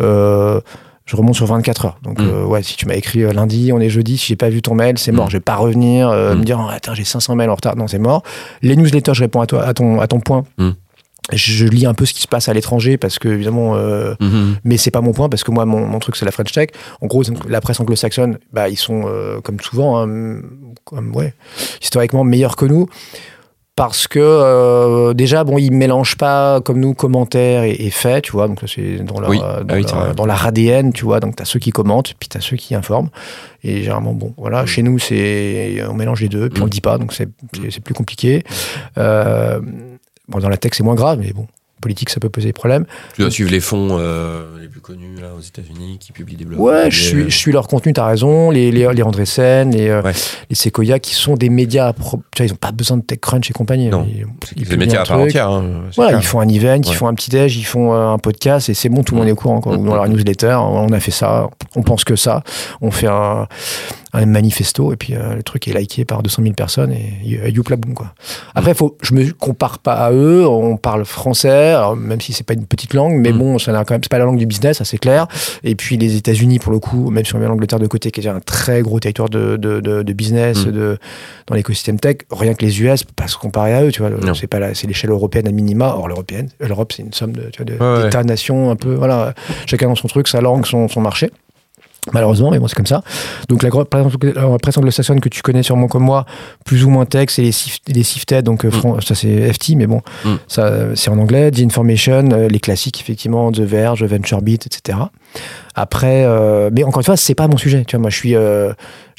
euh, je remonte sur vingt-quatre heures. Donc, mmh. euh, ouais, si tu m'as écrit euh, lundi, on est jeudi, si j'ai pas vu ton mail, c'est mort. Mmh. Je vais pas revenir, euh, mmh. me dire, oh, attends, j'ai cinq cents mails en retard. Non, c'est mort. Les newsletters, je réponds à toi, à ton, à ton point. Mmh. Je lis un peu ce qui se passe à l'étranger parce que, évidemment, euh, mm-hmm. mais c'est pas mon point parce que moi, mon, mon truc, c'est la French Tech. En gros, la presse anglo-saxonne, bah, ils sont, euh, comme souvent, hein, comme, ouais, historiquement meilleurs que nous parce que, euh, déjà, bon, ils mélangent pas, comme nous, commentaires et, et faits, tu vois. Donc, ça, c'est dans leur, oui. dans, ah, oui, leur dans leur A D N, tu vois. Donc, t'as ceux qui commentent, puis t'as ceux qui informent. Et généralement, bon, voilà, mm. chez nous, c'est, on mélange les deux, puis mm. on le dit pas, donc c'est, c'est, c'est plus compliqué. Euh, Bon, dans la tech, c'est moins grave, mais bon, politique, ça peut poser des problèmes. Tu dois suivre les fonds euh, les plus connus là, aux États-Unis qui publient des blogs. Ouais, je suis, je suis leur contenu, t'as raison. Les, les, les André Sen, les, ouais. les Sequoia, qui sont des médias. Pro... Tu vois, ils n'ont pas besoin de TechCrunch et compagnie. Non, ils, c'est ils des médias à part entière. Hein, voilà, clair. Ils font un event, ouais. ils font un petit-déj, ils font un podcast et c'est bon, tout le ouais. monde est au courant. Quoi. Dans leur newsletter, on a fait ça, on pense que ça, on fait un. un manifesto et puis euh, le truc est liké par deux cent mille personnes et youpla boum quoi. Après faut, je me compare pas à eux, on parle français, alors, même si c'est pas une petite langue, mais mm. bon, ça n'a quand même, c'est pas la langue du business, ça c'est clair. Et puis les États-Unis pour le coup, même si on met l'Angleterre de côté, qui est déjà un très gros territoire de, de, de, de business, mm. de, dans l'écosystème tech, rien que les U S, pas se comparer à eux, tu vois, le, c'est pas la, c'est l'échelle européenne à minima, or l'européenne, l'Europe c'est une somme de, tu vois, de, ouais, d'États, ouais. nations, un peu, voilà, chacun dans son truc, sa langue, son, son marché. Malheureusement, mais bon, c'est comme ça. Donc, la, la presse anglo-saxonne que tu connais sûrement comme moi, plus ou moins tech, c'est les, les Sifted, donc mm. Fran- ça c'est F T, mais bon, mm. ça c'est en anglais, The Information, les classiques, effectivement, The Verge, VentureBeat, et cetera. Après, euh, mais encore une fois, c'est pas mon sujet. Tu vois, moi, je suis euh,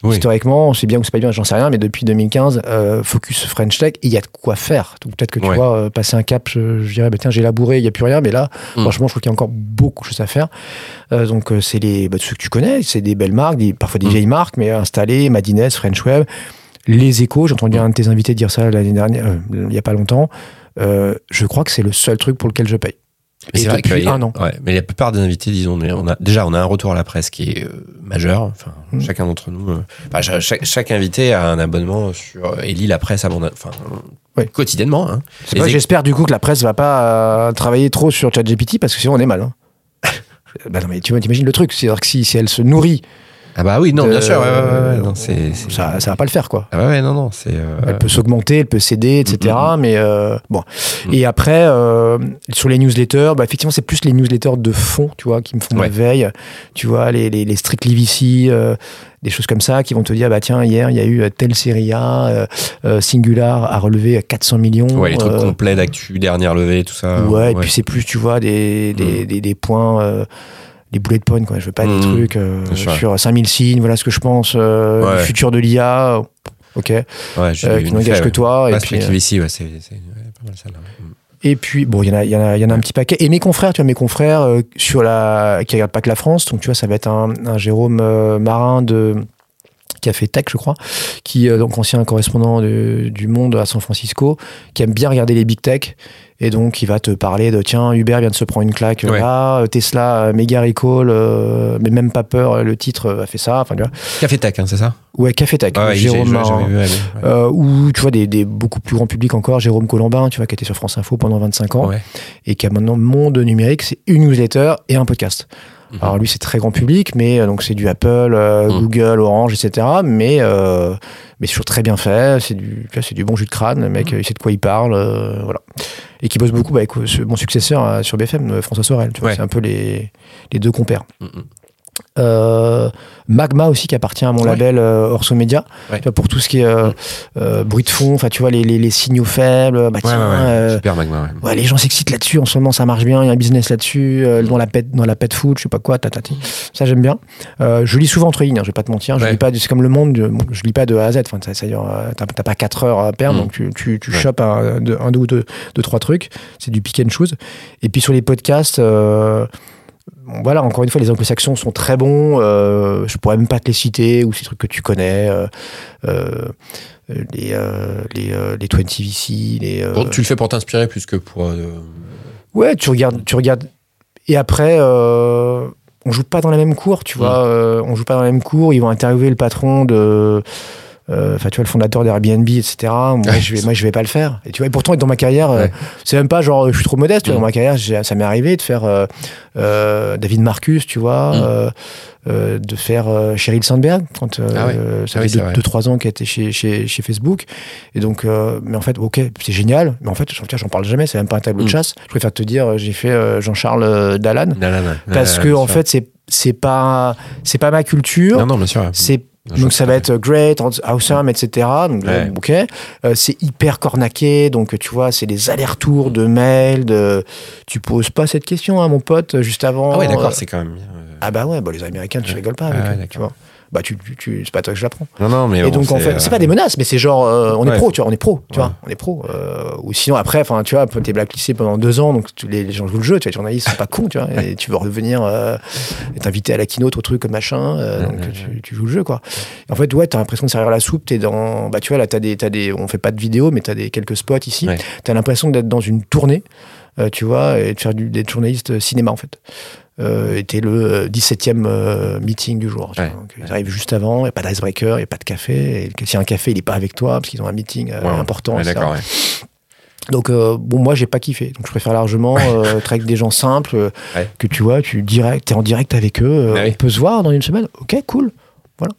oui. historiquement, on sait bien ou c'est pas bien, j'en sais rien, mais depuis deux mille quinze, euh, focus French Tech, il y a de quoi faire. Donc peut-être que tu ouais. vois, euh, passer un cap, je, je dirais, bah, tiens, j'ai labouré, il n'y a plus rien, mais là, mm. franchement, je trouve qu'il y a encore beaucoup de choses à faire. Euh, donc, euh, c'est les, bah, ceux que tu connais, c'est des belles marques, des, parfois des mm. vieilles marques, mais installées, Madines, French Web, Les Échos, j'ai entendu mm. un de tes invités dire ça l'année dernière, euh, il n'y a pas longtemps. Euh, je crois que c'est le seul truc pour lequel je paye. Mais et c'est vrai que un an. Ouais, mais la plupart des invités, disons, on a, déjà, on a un retour à la presse qui est euh, majeur. Enfin, mm. chacun d'entre nous, euh, enfin, chaque, chaque invité a un abonnement sur et lit la presse avant, enfin, oui. quotidiennement. Hein. C'est pas, é- j'espère du coup que la presse va pas euh, travailler trop sur ChatGPT parce que sinon on est mal. Hein. Bah non, mais tu imagines le truc, c'est-à-dire que si, si elle se nourrit. Ah bah oui, non, bien euh, sûr. Ouais, ouais, ouais, ouais, non, c'est, c'est... Ça, ça va pas le faire, quoi. Ah bah ouais, non, non, c'est... Euh... Elle peut s'augmenter, elle peut céder, et cetera. Mmh. Mais euh, bon. Mmh. Et après, euh, sur les newsletters, bah, effectivement, c'est plus les newsletters de fond, tu vois, qui me font ouais. la veille. Tu vois, les, les, les Strictly V C, euh, des choses comme ça, qui vont te dire, ah bah tiens, hier, il y a eu telle série A, euh, euh, Singular a relevé quatre cents millions. Ouais, les trucs euh, complets d'actu, dernière levée, tout ça. Ouais, ouais, et puis c'est plus, tu vois, des, des, mmh. des, des points... Euh, des bullet points, quoi. Je veux pas mmh, des trucs euh, sur cinq mille signes, voilà ce que je pense, euh, ouais. le futur de l'I A, ok, ouais, euh, qui n'engage fait, que toi. Pas et, puis, euh... ouais, c'est, c'est... Ouais, pas mal ça, là. Et puis, bon, il y en a, y en a, y en a ouais. un petit paquet. Et mes confrères, tu vois, mes confrères euh, sur la... qui regardent pas que la France, donc tu vois, ça va être un, un Jérôme euh, Marin de Café Tech, je crois, qui euh, donc ancien correspondant de, du Monde à San Francisco, qui aime bien regarder les big tech. Et donc, il va te parler de, tiens, Uber vient de se prendre une claque ouais. là, Tesla, méga recall, euh, mais même pas peur, le titre a fait ça. Enfin, tu vois. Café Tech, hein, c'est ça ? Ouais, Café Tech, ah ouais, Jérôme Marin. Ouais. Euh, ou, tu vois, des, des beaucoup plus grands publics encore, Jérôme Colombin, tu vois, qui était sur France Info pendant vingt-cinq ans, ouais. et qui a maintenant Monde Numérique, c'est une newsletter et un podcast. Mmh. Alors, lui, c'est très grand public, mais donc c'est du Apple, euh, mmh. Google, Orange, et cetera, mais... Euh, mais c'est toujours très bien fait, c'est du, c'est du bon jus de crâne, le mec, il sait de quoi il parle, euh, voilà. Et qui bosse beaucoup avec mon successeur sur B F M, François Sorel, tu vois, ouais. c'est un peu les, les deux compères. Mm-hmm. Euh, Magma aussi, qui appartient à mon ouais. label euh, Orso Media, ouais. tu vois, pour tout ce qui est euh, euh, bruit de fond, enfin tu vois, les, les, les signaux faibles, bah, tiens, ouais, ouais, ouais. Euh, super Magma, ouais. Ouais, les gens s'excitent là-dessus, en ce moment ça marche bien, il y a un business là-dessus, euh, dans la pet, dans la pet food, je sais pas quoi, tatati. Ça j'aime bien. Euh, je lis souvent entre lignes, hein, je vais pas te mentir, je ouais. lis pas, c'est comme le monde, bon, je lis pas de A à Z, enfin ça, ça veut dire, t'as, t'as pas quatre heures à perdre, mm. donc tu, tu, tu ouais. chopes un, deux, un, deux ou deux, deux, trois trucs, c'est du pick and choose. Et puis sur les podcasts, euh, voilà, encore une fois, les anglo-saxons sont très bons. Euh, je pourrais même pas te les citer, ou ces trucs que tu connais. Euh, euh, les, euh, les, euh, les vingt V C. Les, euh... bon, tu le fais pour t'inspirer plus que pour... Euh... Ouais, tu regardes, tu regardes. Et après, euh, on joue pas dans la même cour, tu vois. Ouais. Euh, on joue pas dans la même cour. Ils vont interviewer le patron de... Enfin, euh, tu vois, le fondateur d'Airbnb, et cetera. Moi, je vais, moi, je vais pas le faire. Et tu vois, et pourtant, dans ma carrière, ouais. euh, c'est même pas genre, je suis trop modeste. Mmh. Dans ma carrière, j'ai, ça m'est arrivé de faire euh, euh, David Marcus, tu vois, mmh. euh, euh, de faire euh, Sheryl Sandberg, quand euh, ah ouais. euh, ça ah fait deux trois ans qu'elle était chez, chez, chez Facebook. Et donc, euh, mais en fait, ok, c'est génial, mais en fait, tiens, j'en parle jamais, c'est même pas un tableau mmh. de chasse. Je préfère te dire, j'ai fait euh, Jean-Charles Dallan. Dallan, parce que, en fait, c'est, c'est, pas, c'est pas ma culture. Non, non, bien sûr. C'est Non, donc ça va être great, awesome, et cetera. Donc, ouais. ok, euh, c'est hyper cornaqué, donc tu vois, c'est des allers-retours de mails, de... tu poses pas cette question, hein, mon pote, juste avant. Ah ouais, d'accord, euh... c'est quand même bien. Ah bah ouais, bah, les Américains, tu ouais. rigoles pas avec ah ouais, eux, tu vois. Bah tu, tu, tu, c'est pas toi que je l'apprends. Non, non, mais. Et bon, donc c'est, en fait, euh... c'est pas des menaces, mais c'est genre, euh, on, ouais. est pro, tu vois, on est pro, tu ouais. vois, on est pro. Euh, ou sinon après, enfin, tu vois, t'es blacklisté pendant deux ans, donc tu, les, les gens jouent le jeu, tu vois, les journalistes sont pas cons, tu vois, et tu veux revenir, euh, être invité à la keynote, au truc, machin, euh, donc ouais, tu, tu joues le jeu, quoi. Et en fait, ouais, t'as l'impression de servir la soupe, t'es dans, bah tu vois, là, t'as des, t'as des, on fait pas de vidéo, mais t'as des quelques spots ici, ouais. t'as l'impression d'être dans une tournée, euh, tu vois, et de faire du, d'être journaliste cinéma, en fait. Euh, était le dix-septième euh, meeting du jour. Ouais, donc, ouais. Ils arrivent juste avant, il n'y a pas d'icebreaker, il n'y a pas de café. Et s'il y a un café, il n'est pas avec toi parce qu'ils ont un meeting euh, ouais, important. Ouais, d'accord, ouais. Donc, euh, bon, moi, j'ai pas kiffé. Donc, je préfère largement ouais. euh, être avec des gens simples euh, ouais. que tu vois, tu es en direct avec eux. Euh, ouais. On peut se voir dans une semaine. Ok, cool. Voilà.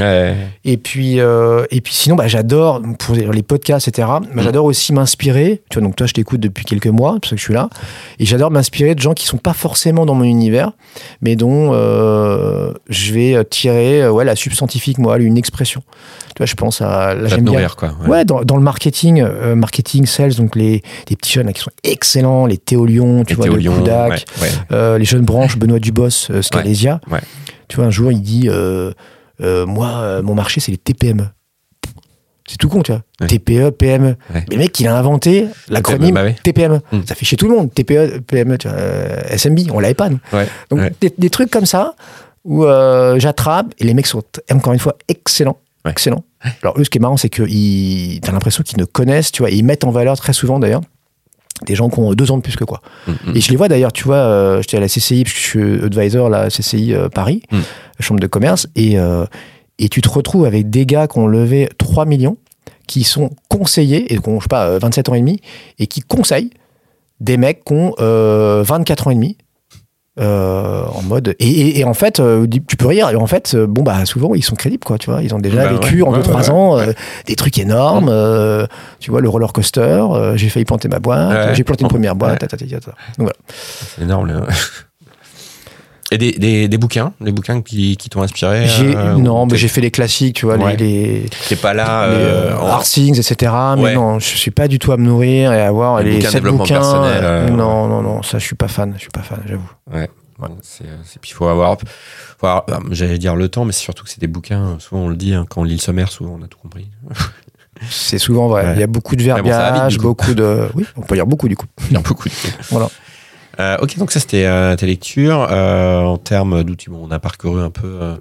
Ouais. Et puis, euh, et puis sinon, bah, j'adore pour les podcasts, et cetera. Bah, j'adore aussi m'inspirer. Tu vois, donc toi, je t'écoute depuis quelques mois, parce que je suis là, et j'adore m'inspirer de gens qui sont pas forcément dans mon univers, mais dont euh, je vais tirer, ouais, la substantifique morale, une expression. Tu vois, je pense à, là, j'aime nourrir, bien, quoi, ouais, ouais dans, dans le marketing, euh, marketing, sales, donc les des petits jeunes là, qui sont excellents, les Théo Lyon, tu les vois, Théo Lyon, le Koudak, ouais, ouais. Euh, les jeunes branches, Benoît Dubos, euh, Scalesia. Ouais, ouais. Tu vois, un jour, il dit. Euh, Euh, moi, euh, mon marché, c'est les T P M E. C'est tout con, tu vois. Ouais. T P E, P M E. Ouais. Mais le mec, il a inventé l'acronyme bah ouais. T P M E. Mmh. Ça fait chez tout le monde. T P E, P M E, tu vois, euh, S M B, on l'avait pas, nous. Ouais. Donc, ouais. Des, des trucs comme ça où euh, j'attrape et les mecs sont, encore une fois, excellents. Ouais. Excellents. Ouais. Alors, eux, ce qui est marrant, c'est que ils, t'as l'impression qu'ils ne connaissent, tu vois, et ils mettent en valeur très souvent, d'ailleurs, des gens qui ont deux ans de plus que quoi. Mmh. Et je les vois, d'ailleurs, tu vois, euh, j'étais à la C C I, parce que je suis advisor, la C C I euh, Paris. Mmh. Chambre de commerce, et, euh, et tu te retrouves avec des gars qui ont levé trois millions, qui sont conseillés, et qui ont, je sais pas, vingt-sept ans et demi, et qui conseillent des mecs qui ont euh, vingt-quatre ans et demi, euh, en mode. Et, et, et en fait, tu peux rire, et en fait, bon, bah, souvent, ils sont crédibles, quoi, tu vois, ils ont déjà bah vécu ouais, en ouais, deux trois ouais, ouais, ans ouais. Euh, des trucs énormes, euh, tu vois, le roller coaster, euh, j'ai failli planter ma boîte, ouais. j'ai planté une première boîte, ouais. ta, ta, ta, ta, ta. Donc voilà. C'est énorme, là. Et des, des, des bouquins, des bouquins qui, qui t'ont inspiré j'ai, euh, Non, mais j'ai fait les classiques, tu vois, ouais. les, les... T'es pas là... Euh, en... Hard Things, et cetera. Mais ouais. non, je suis pas du tout à me nourrir et à avoir les, les sept bouquins... bouquins personnel, euh, non, non, non, ça, je suis pas fan, je suis pas fan, j'avoue. Ouais, ouais. C'est, c'est, puis il faut avoir... Faut avoir j'allais dire le temps, mais c'est surtout que c'est des bouquins, souvent on le dit, hein, quand on lit le sommaire, souvent on a tout compris. C'est souvent vrai, ouais. il y a beaucoup de verbiage, bon, beaucoup de... Oui, on peut lire beaucoup, du coup. Il y a beaucoup de... Voilà. Euh, ok, donc ça c'était euh, tes lectures. Euh, en termes d'outils, bon, on a parcouru un peu euh,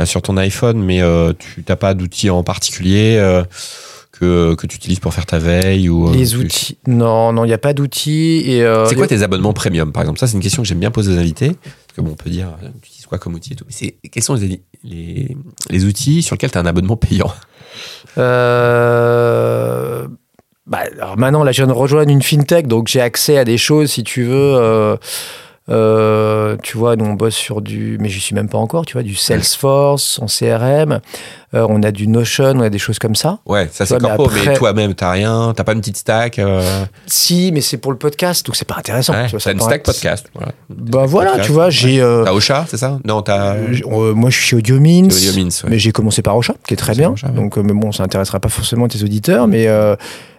euh, sur ton iPhone, mais euh, tu n'as pas d'outils en particulier euh, que, que tu utilises pour faire ta veille ou, euh, Les outils tu... Non, non, il n'y a pas d'outils. Et, euh, c'est quoi a... tes abonnements premium, par exemple? Ça, c'est une question que j'aime bien poser aux invités. Parce que bon, on peut dire, tu utilises quoi comme outil et tout. Mais c'est, quels sont les, les, les outils sur lesquels tu as un abonnement payant? Euh... Bah, alors maintenant, là, je viens de rejoindre une fintech, donc j'ai accès à des choses, si tu veux. Euh, euh, tu vois, nous, on bosse sur du... Mais j'y suis même pas encore, tu vois, du Salesforce, en C R M. Euh, on a du Notion, on a des choses comme ça. Ouais, ça, c'est corpo, mais, après... mais toi-même, t'as rien, t'as pas une petite stack euh... Si, mais c'est pour le podcast, donc c'est pas intéressant. Ouais, tu vois, t'as une stack être... podcast. Voilà. Bah voilà, podcast, tu vois, ouais. j'ai... Euh... T'as Ocha, c'est ça? Non, t'as... Euh, moi, je suis chez Audiomins, Audiomins ouais. mais j'ai commencé par Ocha, qui est très c'est bien. Ocha, ouais. Donc, euh, mais bon, ça intéressera pas forcément tes auditeurs, mais... Euh,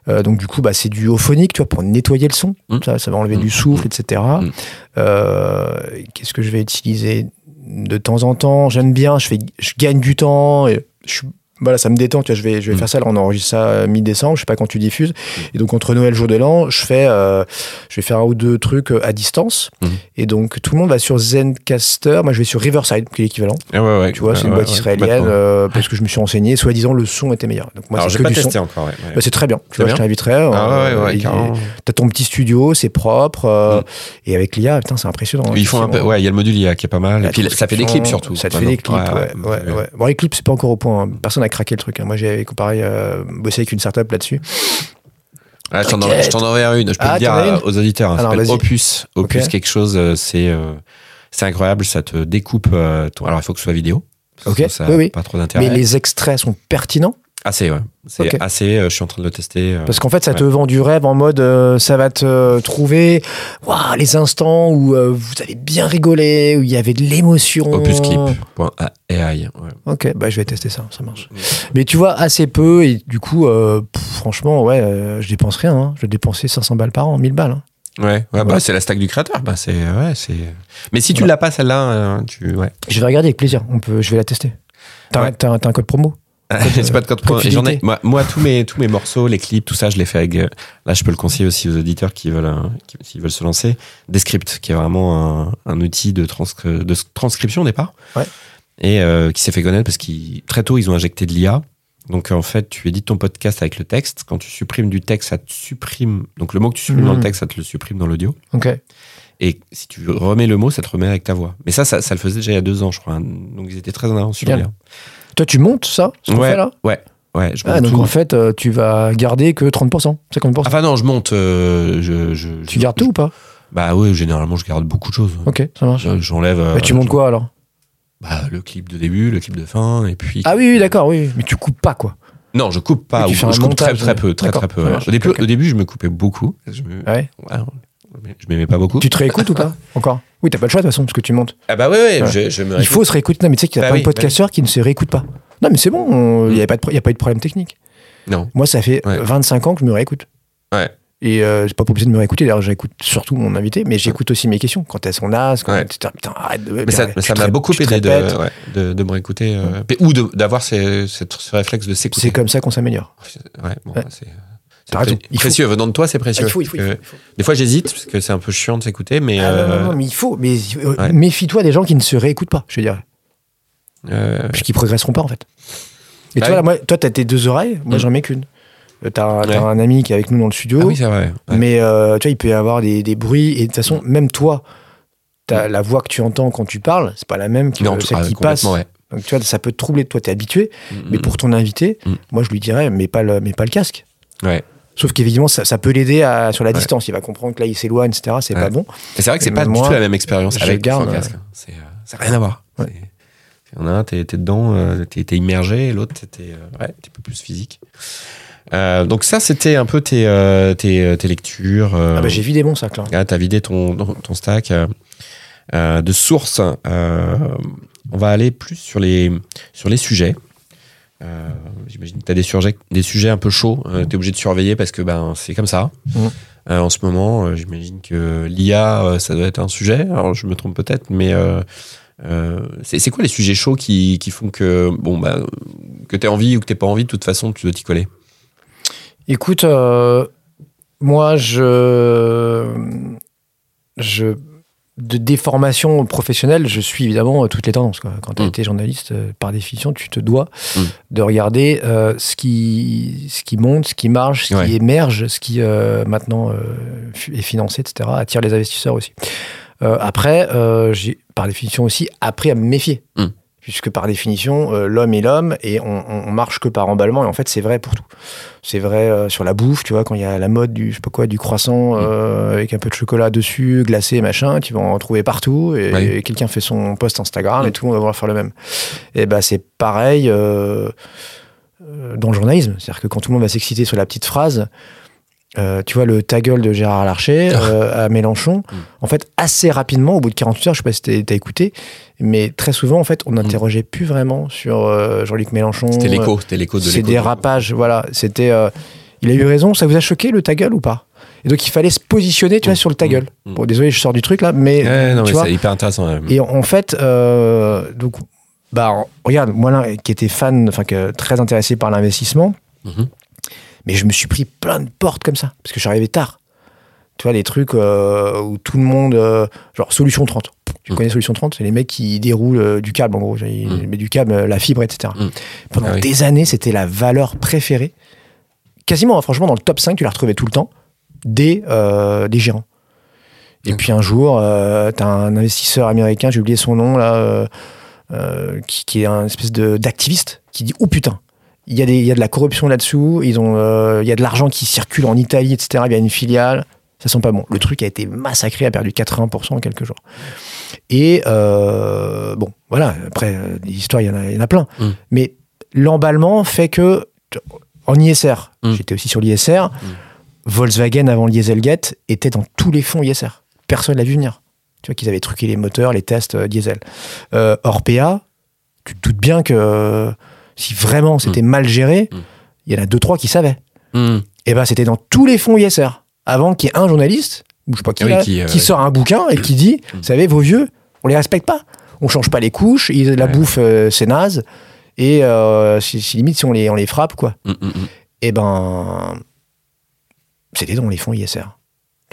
Euh, donc du coup bah, c'est du ophonique tu vois, pour nettoyer le son, mmh. ça, ça va enlever mmh. du souffle, etc. mmh. euh, qu'est-ce que je vais utiliser de temps en temps? J'aime bien, je, fais, je gagne du temps et je, voilà, ça me détend, tu vois, je vais, je vais mmh. faire ça. Là on enregistre ça mi-décembre, je sais pas quand tu diffuses, mmh. et donc entre Noël et Jour de l'An je, fais, euh, je vais faire un ou deux trucs à distance, mmh. et donc tout le monde va sur Zencaster, moi je vais sur Riverside qui est l'équivalent, eh ouais, ouais, tu vois, euh, c'est une ouais, boîte ouais, israélienne euh, parce que je me suis renseigné, soi-disant le son était meilleur, donc moi alors, c'est que du son encore, ouais, ouais. Bah, c'est très bien, tu c'est vois bien. Je t'inviterai, ah, euh, ouais, ouais, euh, t'as ton petit studio, c'est propre, euh, mmh. et avec l'I A putain, c'est impressionnant, ils font un peu, ouais, il y a le module I A qui est pas mal, et puis ça fait des clips surtout, ça te fait des clips, ouais, bon les clips c'est pas encore au point, personne n'a craquer le truc. Moi, j'ai comparé, euh, bossé avec une startup là-dessus. Ah, je t'en enverrai une. Je peux ah, le dire aux auditeurs. Hein, alors, ça s'appelle Opus. Opus, okay. quelque chose, c'est, euh, c'est incroyable. Ça te découpe. Euh, ton... Alors, il faut que ce soit vidéo. Ok. Ça oui, oui. Pas trop d'intérêt. Mais les extraits sont pertinents. Assez, ouais. C'est okay. assez, euh, je suis en train de le tester. Euh, Parce qu'en fait, ça ouais. te vend du rêve en mode, euh, ça va te euh, trouver wow, les instants où euh, vous avez bien rigolé, où il y avait de l'émotion. Opusclip point A I. Ouais. Ok, bah, je vais tester ça, ça marche. Ouais. Mais tu vois, assez peu, et du coup, euh, pff, franchement, ouais, euh, je dépense rien. Hein. Je vais dépenser cinq cents balles par an, mille balles. Hein. Ouais, ouais, ouais. Bah, c'est la stack du créateur. Bah, c'est, ouais, c'est... Mais si tu ne ouais. l'as pas, celle-là, euh, tu. Ouais. Je vais regarder avec plaisir, On peut... je vais la tester. T'as, ouais. t'as, t'as un code promo? C'est pas de code promo. J'en ai, moi, moi tous, mes, tous mes morceaux, les clips, tout ça, je les fais avec. Là, je peux le conseiller aussi aux auditeurs qui veulent, qui, qui veulent se lancer. Descript, qui est vraiment un, un outil de, trans, de transcription au départ. Ouais. Et euh, qui s'est fait connaître parce qu'ils, très tôt, ils ont injecté de l'I A. Donc, en fait, tu édites ton podcast avec le texte. Quand tu supprimes du texte, ça te supprime. Donc, le mot que tu supprimes mmh. dans le texte, ça te le supprime dans l'audio. Ok. Et si tu remets le mot, ça te remet avec ta voix. Mais ça, ça, ça le faisait déjà il y a deux ans, je crois. Donc, ils étaient très en avance sur l'I A. Toi, tu montes ça, ce qu'on ouais, fait là ouais, ouais, je monte ah, donc tout. En fait, euh, tu vas garder que trente pour cent, cinquante pour cent. Enfin non, je monte... Euh, je, je, tu je, gardes je, tout je, ou pas? Bah oui, généralement, je garde beaucoup de choses. Ok, ça marche. Euh, j'enlève... Euh, mais tu montes je... quoi alors? bah, le clip de début, le clip de fin, et puis... Ah oui, oui, d'accord, oui. Mais tu coupes pas, quoi. Non, je coupe pas. Ou, je coupe montage, très, très peu, très, très peu. Ouais. Au, début, okay. au début, je me coupais beaucoup. Je me... Ouais. Alors, je m'aimais pas beaucoup. Tu te réécoutes ou pas encore? Oui, t'as pas le choix de toute façon, parce que tu montes. Ah bah oui, ouais, ouais. je, je me réécoute. Il faut se réécouter. Non, mais tu sais qu'il y a bah plein oui, de podcasteurs bah oui. qui ne se réécoutent pas. Non, mais c'est bon, il n'y a, a pas eu de problème technique. Non. Moi, ça fait ouais. vingt-cinq ans que je me réécoute. Ouais. Et euh, j'ai pas obligé de me réécouter. D'ailleurs, j'écoute surtout mon invité, mais j'écoute aussi mes questions. Quand elles sont là, quand ouais. putain, arrête de. Mais ça, mais ça m'a beaucoup aidé de, ouais, de, de me réécouter. Euh, ouais. Ou de, d'avoir ces, ces, ce réflexe de s'écouter. C'est comme ça qu'on s'améliore. Ouais, bon, ouais. c'est, c'est pré- il précieux. Faut. Venant de toi, c'est précieux. Ah, il faut, il faut, il faut, il faut. Des fois, j'hésite, parce que c'est un peu chiant de s'écouter, mais. Ah, euh... non, non, non, mais il faut. Mais euh, ouais. méfie-toi des gens qui ne se réécoutent pas, je dirais. Euh... Puis qui progresseront pas, en fait. Et bah toi, oui. là, moi, toi, t'as tes deux oreilles, moi, mmh. j'en mets qu'une. T'as, ouais. t'as un ami qui est avec nous dans le studio. Ah oui, c'est vrai. Ouais. Mais euh, tu vois, il peut y avoir des, des bruits. Et de toute façon, même toi, t'as, la voix que tu entends quand tu parles, c'est pas la même que non, celle ah, qui passe. Ouais. Donc tu vois, ça peut te troubler. Toi, t'es habitué. Mmh, mais pour ton invité, mmh. moi, je lui dirais, mais pas le, mais pas le casque. Ouais. Sauf qu'évidemment, ça, ça peut l'aider à, sur la ouais. distance. Il va comprendre que là, il s'éloigne, et cetera. C'est ouais. pas bon. Et c'est vrai que c'est pas du tout la même expérience avec son casque. Euh, c'est, euh, ça n'a rien à voir. Ouais. C'est... On a un, t'es, t'es dedans, euh, t'es, t'es immergé, et l'autre, t'es, euh, ouais, t'es un peu plus physique. Euh, donc ça, c'était un peu tes, euh, tes, tes lectures. Euh, ah bah j'ai vidé mon sac, là. Ah, t'as vidé ton, ton stack euh, de sources. Euh, on va aller plus sur les, sur les sujets. Euh, j'imagine que t'as des sujets, des sujets un peu chauds. Euh, t'es obligé de surveiller parce que ben, c'est comme ça. Mmh. Euh, en ce moment, euh, j'imagine que l'I A, euh, ça doit être un sujet. Alors, je me trompe peut-être, mais... Euh, Euh, c'est, c'est quoi les sujets chauds qui, qui font que, bon, bah, que t'aies envie ou que t'aies pas envie, de toute façon, tu dois t'y coller? Écoute, euh, moi, je, je. De déformation professionnelle, je suis évidemment toutes les tendances. Quoi. Quand t'as mmh. été journaliste, euh, par définition, tu te dois mmh. de regarder euh, ce, qui, ce qui monte, ce qui marche, ce ouais. qui émerge, ce qui euh, maintenant euh, est financé, et cetera, attire les investisseurs aussi. Euh, après, euh, j'ai par définition aussi appris à me méfier. Mmh. Puisque par définition, euh, l'homme est l'homme et on, on marche que par emballement. Et en fait, c'est vrai pour tout. C'est vrai euh, sur la bouffe, tu vois, quand il y a la mode du, je sais pas quoi, du croissant euh, mmh. avec un peu de chocolat dessus, glacé, machin, tu vas en trouver partout. Et, oui. et quelqu'un fait son post Instagram mmh. et tout, on va vouloir faire le même. Et ben, bah, c'est pareil euh, dans le journalisme. C'est-à-dire que quand tout le monde va s'exciter sur la petite phrase... Euh, tu vois, le ta gueule de Gérard Larcher euh, à Mélenchon, mm. en fait, assez rapidement, au bout de quarante-huit heures, je sais pas si t'as, t'as écouté, mais très souvent, en fait, on n'interrogeait mm. plus vraiment sur euh, Jean-Luc Mélenchon. C'était l'écho, euh, c'était l'écho de l'écho. C'est des rapages, voilà. C'était, euh, il a eu raison, ça vous a choqué le ta gueule ou pas? Et donc, il fallait se positionner, tu mm. vois, sur le ta gueule. Mm. Bon, désolé, je sors du truc là, mais. Eh, non, tu mais vois, c'est hyper intéressant. Même. Et en fait, euh, donc, bah, regarde, moi là, qui était fan, enfin, très intéressé par l'investissement, mm-hmm. mais je me suis pris plein de portes comme ça, parce que je suis arrivé tard. Tu vois, les trucs euh, où tout le monde... Euh, genre Solution trente. Tu mmh. connais Solution trente? C'est les mecs qui déroulent euh, du câble, en gros. Ils mmh. mettent du câble, la fibre, et cetera. Mmh. Pendant ah oui. des années, c'était la valeur préférée. Quasiment, hein, franchement, dans le top cinq, tu la retrouvais tout le temps, des, euh, des gérants. Et mmh. puis un jour, euh, t'as un investisseur américain, j'ai oublié son nom, là, euh, euh, qui, qui est un espèce de, d'activiste, qui dit « Oh putain !» Il y, a des, il y a de la corruption là-dessous, ils ont, euh, il y a de l'argent qui circule en Italie, et cetera. Il y a une filiale, ça sent pas bon. Le truc a été massacré, a perdu quatre-vingts pour cent en quelques jours. Et euh, bon, voilà, après, des histoires, il y en a, il y en a plein. Mm. Mais l'emballement fait que, en I S R, mm. j'étais aussi sur l'I S R, mm. Volkswagen avant le Dieselgate était dans tous les fonds I S R. Personne ne l'a vu venir. Tu vois qu'ils avaient truqué les moteurs, les tests euh, diesel. Euh, Orpea, tu te doutes bien que... Si vraiment c'était mmh. mal géré, il mmh. y en a deux, trois qui savaient. Mmh. Et ben c'était dans tous les fonds I S R. Avant qu'il y ait un journaliste, ou je sais pas qui, oui, là, qui, euh, qui sort un bouquin et qui dit mmh. Vous savez, vos vieux, on les respecte pas. On change pas les couches, ils, la ouais. bouffe, euh, c'est naze. Et euh, c'est, c'est limite si on les, on les frappe, quoi. Mmh, mmh. Et ben, c'était dans les fonds I S R.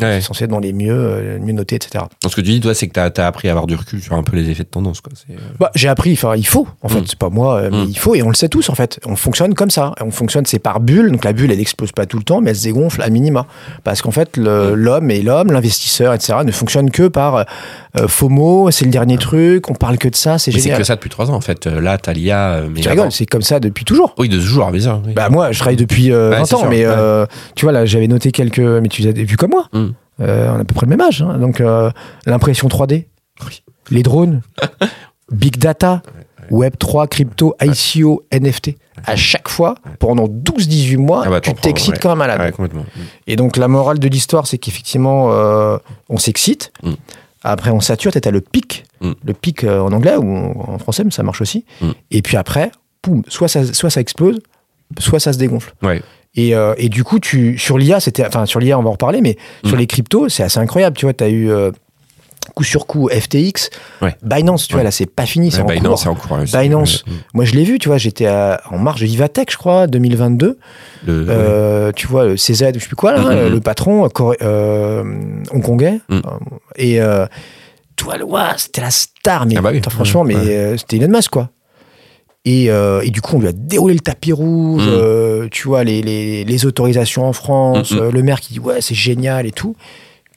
Ouais. C'est censé être dans les mieux, euh, mieux notés, et cetera. Donc, ce que tu dis, toi, c'est que t'as, t'as appris à avoir du recul sur un peu les effets de tendance, quoi. C'est, euh... bah, j'ai appris, enfin, il faut, en fait, mmh. c'est pas moi, mais mmh. il faut, et on le sait tous, en fait. On fonctionne comme ça. On fonctionne, c'est par bulle, donc la bulle, elle n'explose pas tout le temps, mais elle se dégonfle à minima. Parce qu'en fait, le, mmh. l'homme et l'homme, l'investisseur, et cetera, ne fonctionne que par euh, FOMO, c'est le dernier mmh. truc, on parle que de ça, c'est mais génial. C'est que ça depuis trois ans, en fait. Là, t'as l'I A, mais. Tu rigoles, c'est comme ça depuis toujours. Oui, de toujours, mais ça. Oui. Bah, moi, je travaille depuis euh, ouais, vingt ans, sûr, mais ouais. euh, tu vois, là, j'avais noté quelques. Mais tu as vu comme moi. Mmh. Euh, on a à peu près le même âge, hein. Donc euh, l'impression trois D, oui. les drones, big data, ouais, ouais. web trois, crypto, ouais. I C O, ouais. N F T. À chaque fois, pendant douze à dix-huit mois, ah bah, tu t'excites ouais. comme un malade. Ouais, complètement. Et donc, la morale de l'histoire, c'est qu'effectivement, euh, on s'excite. Mm. Après, on sature. T'as le pic. Mm. Le pic euh, en anglais ou en français, mais ça marche aussi. Mm. Et puis après, boum, soit ça, soit ça explose, soit ça se dégonfle. Ouais. Et, euh, et du coup, tu, sur l'I A, c'était, enfin, sur l'I A, on va en reparler, mais mm. sur les cryptos, c'est assez incroyable. Tu vois, t'as eu... Euh, coup sur coup, F T X, ouais. Binance, tu ouais. vois, là, c'est pas fini, c'est, ouais, en, Binance, cours. c'est en cours. Aussi. Binance, ouais. moi, je l'ai vu, tu vois, j'étais à, en marge de Vivatech, je crois, deux mille vingt-deux. Le, euh, ouais. Tu vois, le C Z, je sais plus quoi, là, mm-hmm. le patron coré- euh, hongkongais. Mm. Et euh, toi, ouah, c'était la star, mais ah bah oui. putain, franchement, mais, ouais. euh, c'était Elon Musk, quoi. Et, euh, et du coup, on lui a déroulé le tapis rouge, mm. euh, tu vois, les, les, les autorisations en France, mm. euh, le maire qui dit, ouais, c'est génial et tout.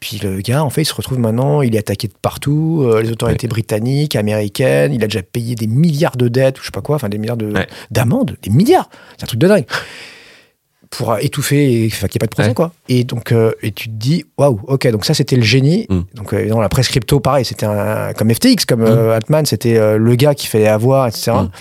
Puis le gars, en fait, il se retrouve maintenant, il est attaqué de partout, euh, les autorités ouais. britanniques, américaines, il a déjà payé des milliards de dettes, je sais pas quoi, enfin des milliards de, ouais. d'amendes, des milliards, c'est un truc de dingue, pour étouffer, enfin qu'il n'y ait pas de procès, ouais. quoi. Et donc, euh, et tu te dis, waouh, ok, donc ça c'était le génie, mm. donc euh, dans la presse crypto, pareil, c'était un, comme F T X, comme mm. euh, Altman, c'était euh, le gars qu'il fallait avoir, et cetera. Mm.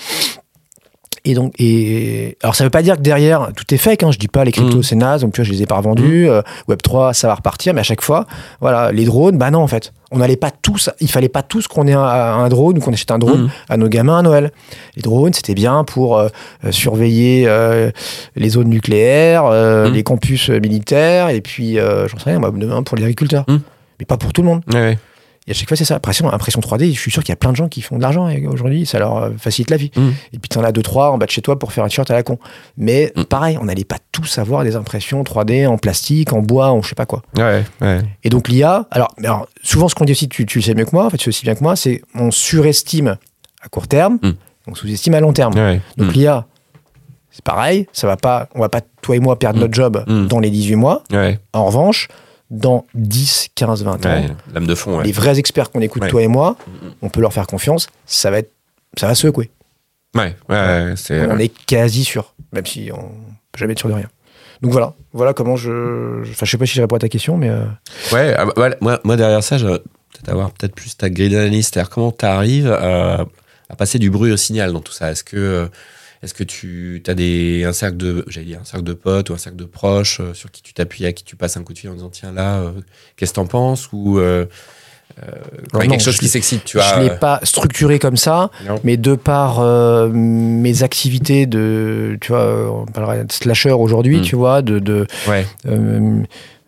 Et donc, et alors ça veut pas dire que derrière tout est fake, hein, je dis pas les cryptos mmh. c'est naze, donc tu vois je les ai pas revendus, euh, web trois ça va repartir, mais à chaque fois, voilà, les drones, bah non en fait, on n'allait pas tous, il fallait pas tous qu'on ait un, un drone ou qu'on achète un drone mmh. à nos gamins à Noël. Les drones c'était bien pour euh, surveiller euh, les zones nucléaires, euh, mmh. les campus militaires, et puis euh, j'en sais rien, bah, demain pour les agriculteurs, mmh. mais pas pour tout le monde. Ouais, ouais. Et à chaque fois, c'est ça. Impression, impression trois D, je suis sûr qu'il y a plein de gens qui font de l'argent et aujourd'hui, ça leur facilite la vie. Mmh. Et puis, t'en as deux trois en bas de chez toi pour faire un t-shirt à la con. Mais mmh. pareil, on n'allait pas tous avoir des impressions trois D en plastique, en bois, en je sais pas quoi. Ouais, ouais. Et donc, l'I A, alors, alors souvent, ce qu'on dit aussi, tu, tu le sais mieux que moi, en fait, tu le sais bien que moi, c'est on surestime à court terme, mmh. on sous-estime à long terme. Ouais. Donc, mmh. l'I A, c'est pareil, ça va pas, on va pas, toi et moi, perdre mmh. notre job mmh. dans les dix-huit mois. Ouais. En revanche, dans dix, quinze, vingt ans, ouais, l'âme de fond, ouais. les vrais experts qu'on écoute, ouais. toi et moi, on peut leur faire confiance, ça va, être, ça va secouer. Ouais, ouais, ouais, c'est... On est quasi sûr, même si on ne peut jamais être sûr de rien. Donc voilà, voilà comment je... Enfin, je ne sais pas si je réponds à ta question, mais... Euh... Ouais, euh, ouais moi, moi derrière ça, je vais peut-être avoir peut-être plus ta grille d'analyse, c'est-à-dire comment tu arrives à, à passer du bruit au signal dans tout ça. Est-ce que... Est-ce que tu as des, un, cercle de, j'allais dire, un cercle de potes ou un cercle de proches euh, sur qui tu t'appuies, à qui tu passes un coup de fil en disant tiens là, euh, qu'est-ce que t'en penses ou euh, euh, non, non, quelque chose je, qui s'excite tu vois. Je ne l'ai pas structuré comme ça, non. mais de par euh, mes activités de, tu vois, on parlera de slasher aujourd'hui, mmh. tu vois, de, de ouais. euh,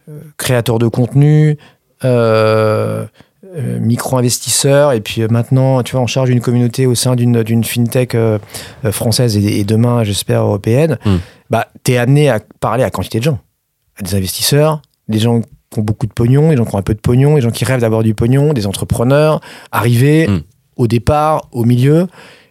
euh, créateur de contenu, euh, Euh, micro-investisseurs et puis euh, maintenant tu vois en charge d'une communauté au sein d'une, d'une fintech euh, française et, et demain j'espère européenne, mm. bah t'es amené à parler à quantité de gens, à des investisseurs, des gens qui ont beaucoup de pognon, des gens qui ont un peu de pognon, des gens qui rêvent d'avoir du pognon, des entrepreneurs arrivés mm. au départ, au milieu.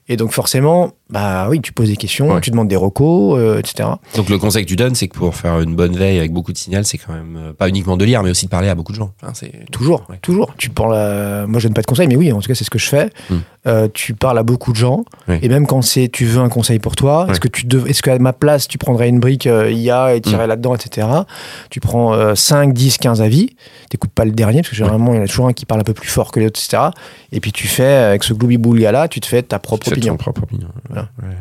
Et donc forcément, bah oui, tu poses des questions, ouais. tu demandes des recos, euh, et cetera. Donc le conseil que tu donnes, c'est que pour faire une bonne veille avec beaucoup de signal, c'est quand même euh, pas uniquement de lire, mais aussi de parler à beaucoup de gens. Enfin, c'est... Toujours, ouais. toujours. Tu parles à... Moi, je donne pas de conseils, mais oui, en tout cas, c'est ce que je fais. Mm. Euh, tu parles à beaucoup de gens, oui. et même quand c'est, tu veux un conseil pour toi, ouais. est-ce que tu dev... est-ce qu'à ma place, tu prendrais une brique euh, I A et tirerais mm. là-dedans, et cetera. Tu prends euh, cinq, dix, quinze avis, t'écoutes pas le dernier, parce que généralement, ouais. il y en a toujours un qui parle un peu plus fort que l'autre, et cetera. Et puis tu fais, avec ce gloubi-boulga-là, tu te fais ta propre tu opinion. propre opinion. Voilà. Ouais.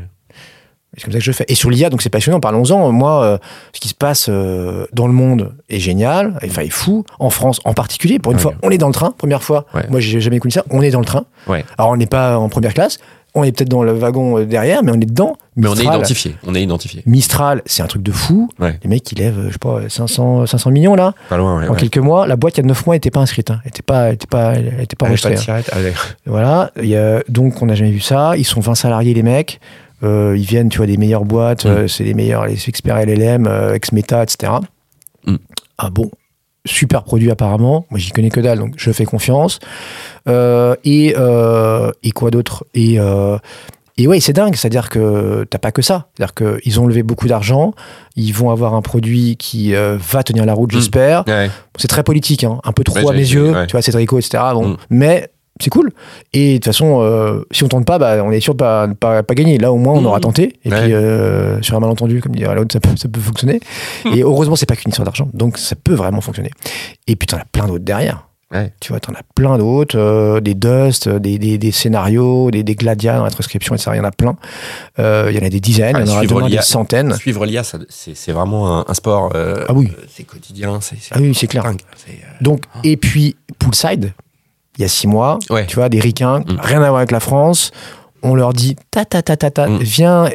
C'est comme ça que je fais. Et sur l'I A, donc c'est passionnant, parlons-en. Moi, euh, ce qui se passe euh, dans le monde est génial, enfin est fou, en France en particulier. Pour une ouais. fois, on est dans le train, première fois. Ouais. Moi, j'ai jamais connu ça. On est dans le train. Ouais. Alors, on n'est pas en première classe, on est peut-être dans le wagon derrière, mais on est dedans. Mistral, mais on est identifié. On est identifié. Mistral, c'est un truc de fou. Ouais. Les mecs, ils lèvent, je sais pas, cinq cents millions là. Pas loin, ouais, en ouais. quelques mois, la boîte, il y a neuf mois, n'était pas inscrite. Elle hein. n'était pas, elle était pas, elle était pas enregistrée. Hein. Voilà. Y a, donc, on n'a jamais vu ça. Ils sont vingt salariés, les mecs. Euh, ils viennent, tu vois, des meilleures boîtes. Mm. Euh, c'est les meilleurs, les experts L L M, euh, ex-méta, et cetera. Mm. Ah bon, super produit apparemment. Moi, j'y connais que dalle, donc je fais confiance. Euh, et, euh, et quoi d'autre et, euh, et ouais, c'est dingue. C'est-à-dire que t'as pas que ça. C'est-à-dire qu'ils ont levé beaucoup d'argent. Ils vont avoir un produit qui euh, va tenir la route, mm. j'espère. Ouais. C'est très politique, hein, un peu trop ouais, à mes yeux. Ouais. Tu vois, Cédrico, et cetera. Bon, mm. mais c'est cool. Et de toute façon, euh, si on tente pas, bah, on est sûr de pas, de pas, pas gagner. Là, au moins, on mmh. aura tenté. Et ouais. puis, euh, sur un malentendu, comme dirait l'autre, ça peut, ça peut fonctionner. Et heureusement, c'est pas qu'une histoire d'argent. Donc, ça peut vraiment fonctionner. Et puis, t'en as plein d'autres derrière. Ouais. Tu vois, t'en as plein d'autres, euh, des Dust, des, des, des scénarios, des, des Gladia dans la transcription, et cetera. Il y en a plein. Euh, il y en a des dizaines, ah, il y en aura demain des centaines. Suivre l'I A, ça, c'est, c'est vraiment un, un sport. Euh, ah oui. C'est quotidien. C'est, c'est ah oui, c'est clair. C'est, euh... Donc, et puis, Poolside, il y a six mois, ouais. tu vois, des ricains, mmh. rien à voir avec la France. On leur dit, ta ta ta ta ta, mmh. viens...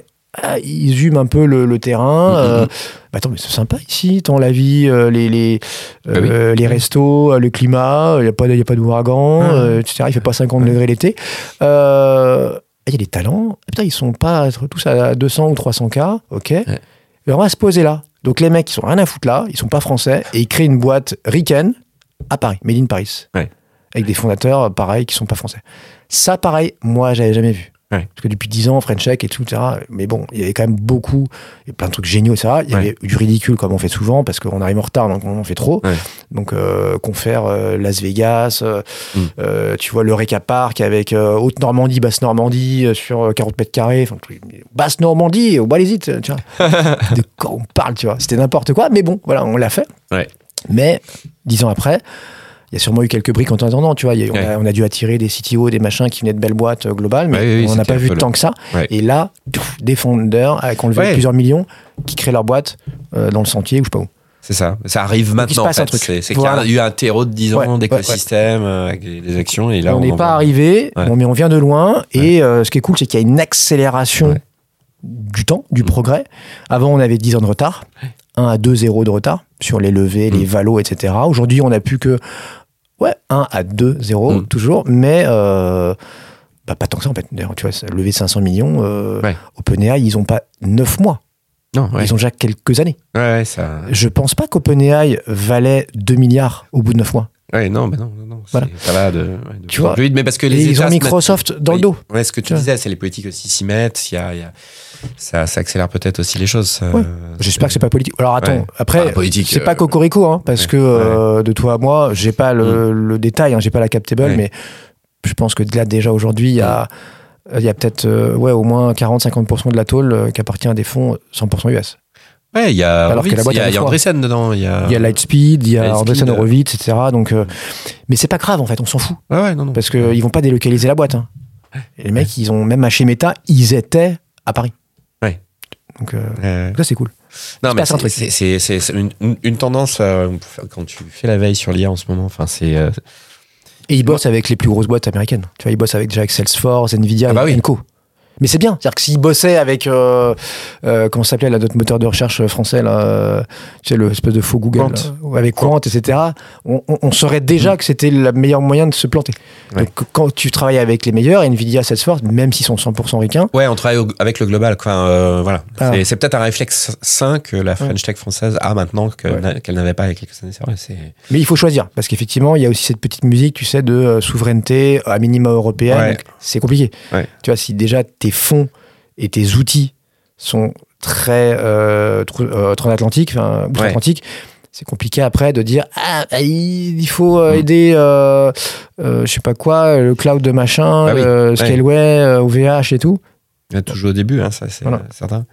Ah, ils hument un peu le, le terrain. Mmh, euh, mmh. Bah attends, mais c'est sympa ici, tant la vie, euh, les, les, euh, ah oui. les restos, euh, le climat, il n'y a pas, y a pas d'ouragan, ah. euh, et cetera. Il ne fait pas cinquante ah. degrés l'été. Il euh, y a des talents. Putain, ils ne sont pas tous à deux cents ou trois cents K. OK. Ouais. Et on va se poser là. Donc les mecs, ils n'ont rien à foutre là. Ils ne sont pas français. Et ils créent une boîte ricaine à Paris, Made in Paris. Ouais. Avec des fondateurs, pareil, qui ne sont pas français. Ça, pareil, moi, je n'avais jamais vu. Ouais. Parce que depuis dix ans, French Tech et tout, et cetera. Mais bon, il y avait quand même beaucoup, il y avait plein de trucs géniaux, et cetera. Il y ouais. avait du ridicule, comme on fait souvent, parce qu'on arrive en retard, donc on en fait trop. Ouais. Donc, euh, confère euh, Las Vegas, euh, mm. euh, tu vois, le Eureka Park avec euh, Haute-Normandie, Basse-Normandie, euh, sur euh, quarante mètres carrés. Enfin, Basse-Normandie, au Balésite, tu vois. De quoi on parle, tu vois. C'était n'importe quoi, mais bon, voilà, on l'a fait. Ouais. Mais, dix ans après... Il y a sûrement eu quelques briques en attendant, tu vois. A, ouais. on, a, on a dû attirer des C T O, des machins qui venaient de belles boîtes euh, globales, mais ouais, oui, on n'a pas vu tant que ça. Ouais. Et là, pff, des fondeurs, avec on le ouais. plusieurs millions, qui créent leur boîte euh, dans le sentier ou je sais pas où. C'est ça. Ça arrive maintenant. En fait. un truc. C'est, c'est voilà. qu'il y a eu un terreau de dix ans ouais, d'écosystème, ouais, ouais. avec des, des actions. Et là, on n'est pas arrivé, ouais. mais on vient de loin. Et ouais. euh, ce qui est cool, c'est qu'il y a une accélération ouais. du temps, du mmh. progrès. Avant, on avait dix ans de retard. Ouais. un à deux zéro de retard sur les levées, mmh. les valos, et cetera. Aujourd'hui, on n'a plus que ouais, un à deux zéro mmh. toujours, mais euh, bah, pas tant que ça en fait. D'ailleurs, tu vois, lever cinq cents millions, euh, ouais. OpenAI, ils n'ont pas neuf mois. Non, ouais. Ils ont déjà quelques années. Ouais, ouais, ça... Je ne pense pas qu'OpenAI valait deux milliards au bout de neuf mois. Ouais, non, mais non, non, non. Voilà. Ça va de, ouais, de tu vois, plus vite, mais parce que les États ont Microsoft mettent... dans le dos. Ouais, ce que tu ouais. disais, c'est les politiques aussi s'y mettent. Il y a, y a... Ça, ça accélère peut-être aussi les choses. Ça, ouais. J'espère que c'est pas politique. Alors attends, ouais. après, enfin, politique, c'est euh... pas cocorico, hein, parce ouais. que euh, ouais. de toi à moi, j'ai pas le, mmh. le détail, hein, j'ai pas la cap table, ouais. mais je pense que là déjà aujourd'hui, il y a, il y a peut-être euh, ouais au moins quarante à cinquante pour cent de la tôle euh, qui appartient à des fonds cent pour cent U S. Ouais, il y a Andreessen dedans. Il y a, a Lightspeed, il y a Andreessen, Horowitz, et cetera. Donc, euh, mais c'est pas grave en fait, on s'en fout. Ouais, ouais, non, non. Parce qu'ils ouais. vont pas délocaliser la boîte. Hein. Et les mecs, ils ont même à chez Meta, ils étaient à Paris. Ouais. Donc euh, euh... ça c'est cool. Non, mais c'est, c'est, c'est, c'est, c'est une, une tendance euh, quand tu fais la veille sur l'I A en ce moment. Enfin, c'est. Euh... Et ils bossent ouais. avec les plus grosses boîtes américaines. Tu vois, ils bossent avec déjà avec Salesforce, Nvidia, ah bah et oui. Co. Mais c'est bien, c'est-à-dire que s'ils bossaient avec euh, euh, comment ça s'appelait là, notre moteur de recherche français là, euh, tu sais le espèce de faux Google, Quant. Là, avec Quant, et cetera. On, on, on saurait déjà mmh. que c'était le meilleur moyen de se planter. Ouais. Donc quand tu travailles avec les meilleurs, Nvidia, Salesforce, même s'ils sont cent pour cent ricains. Ouais, on travaille au, avec le global. Quoi, euh, voilà, ah. c'est, c'est peut-être un réflexe sain que la French Tech française a maintenant que, ouais. qu'elle n'avait pas il y a quelques années. C'est vrai, c'est... Mais il faut choisir parce qu'effectivement, il y a aussi cette petite musique, tu sais, de euh, souveraineté à minima européenne. Ouais. Donc c'est compliqué. Ouais. Tu vois, si déjà tes fonds et tes outils sont très euh, tr- euh, transatlantiques, enfin, outre-Atlantique, ouais. c'est compliqué après de dire ah, il faut euh, aider, euh, euh, je sais pas quoi, le cloud de machin, bah oui. euh, Scaleway, ouais. euh, O V H et tout. Il y a toujours au début, hein, ça, c'est voilà. certain.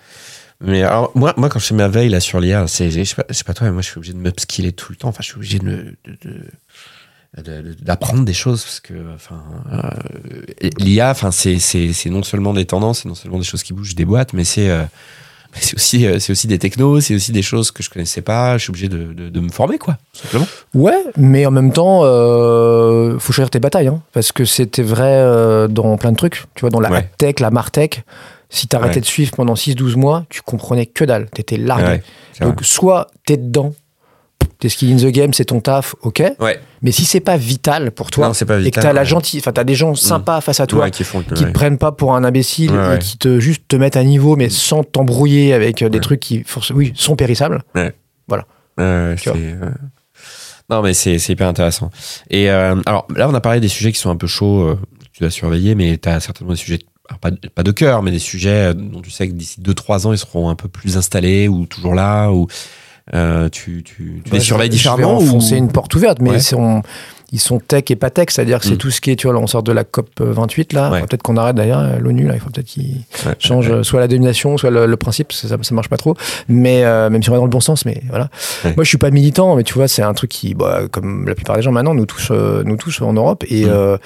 Mais alors, moi, moi, quand je fais ma veille là, sur l'I A, c'est, je sais pas, je sais pas toi, mais moi, je suis obligé de m'upskiller tout le temps. Enfin, je suis obligé de. de, de... d'apprendre des choses parce que enfin euh, l'I A enfin c'est c'est c'est non seulement des tendances, c'est non seulement des choses qui bougent des boîtes, mais c'est euh, c'est aussi c'est aussi des technos, c'est aussi des choses que je connaissais pas, je suis obligé de de, de me former quoi simplement. Ouais, mais en même temps euh, faut choisir tes batailles hein, parce que c'était vrai euh, dans plein de trucs, tu vois dans la ouais. tech, la martech, si t'arrêtais ouais. de suivre pendant six douze mois, tu comprenais que dalle, t'étais largué. Ouais, donc vrai. soit t'es dedans. T'es skin in the game, c'est ton taf, ok. Ouais. Mais si c'est pas vital pour toi, non, c'est pas vital, et que t'as ouais. la gentille, enfin t'as des gens sympas mmh. face à toi ouais, qui, font, qui ouais. te prennent pas pour un imbécile ouais, et ouais. qui te juste te mettent à niveau, mais sans t'embrouiller avec ouais. des trucs qui, oui, sont périssables. Ouais. Voilà. Euh, c'est... Non mais c'est, c'est hyper intéressant. Et euh, alors là on a parlé des sujets qui sont un peu chauds, euh, tu dois surveiller, mais t'as certainement des sujets. Alors pas, pas de cœur, mais des sujets dont tu sais que d'ici deux trois ans ils seront un peu plus installés ou toujours là ou. euh, tu, tu, tu les surveilles différemment. Je vais enfoncer ou... une porte ouverte, mais ouais. c'est, on, ils sont tech et pas tech, c'est-à-dire que c'est mmh. tout ce qui est, tu vois, là, on sort de la COP vingt-huit, là, ouais. peut-être qu'on arrête d'ailleurs, l'ONU, là, il faut peut-être qu'ils ouais. changent ouais. soit la domination, soit le, le principe, parce que ça, ça marche pas trop, mais euh, même si on est dans le bon sens, mais voilà. Ouais. Moi, je suis pas militant, mais tu vois, c'est un truc qui, bah, comme la plupart des gens maintenant, nous touche, euh, nous touche en Europe, et... Mmh. Euh,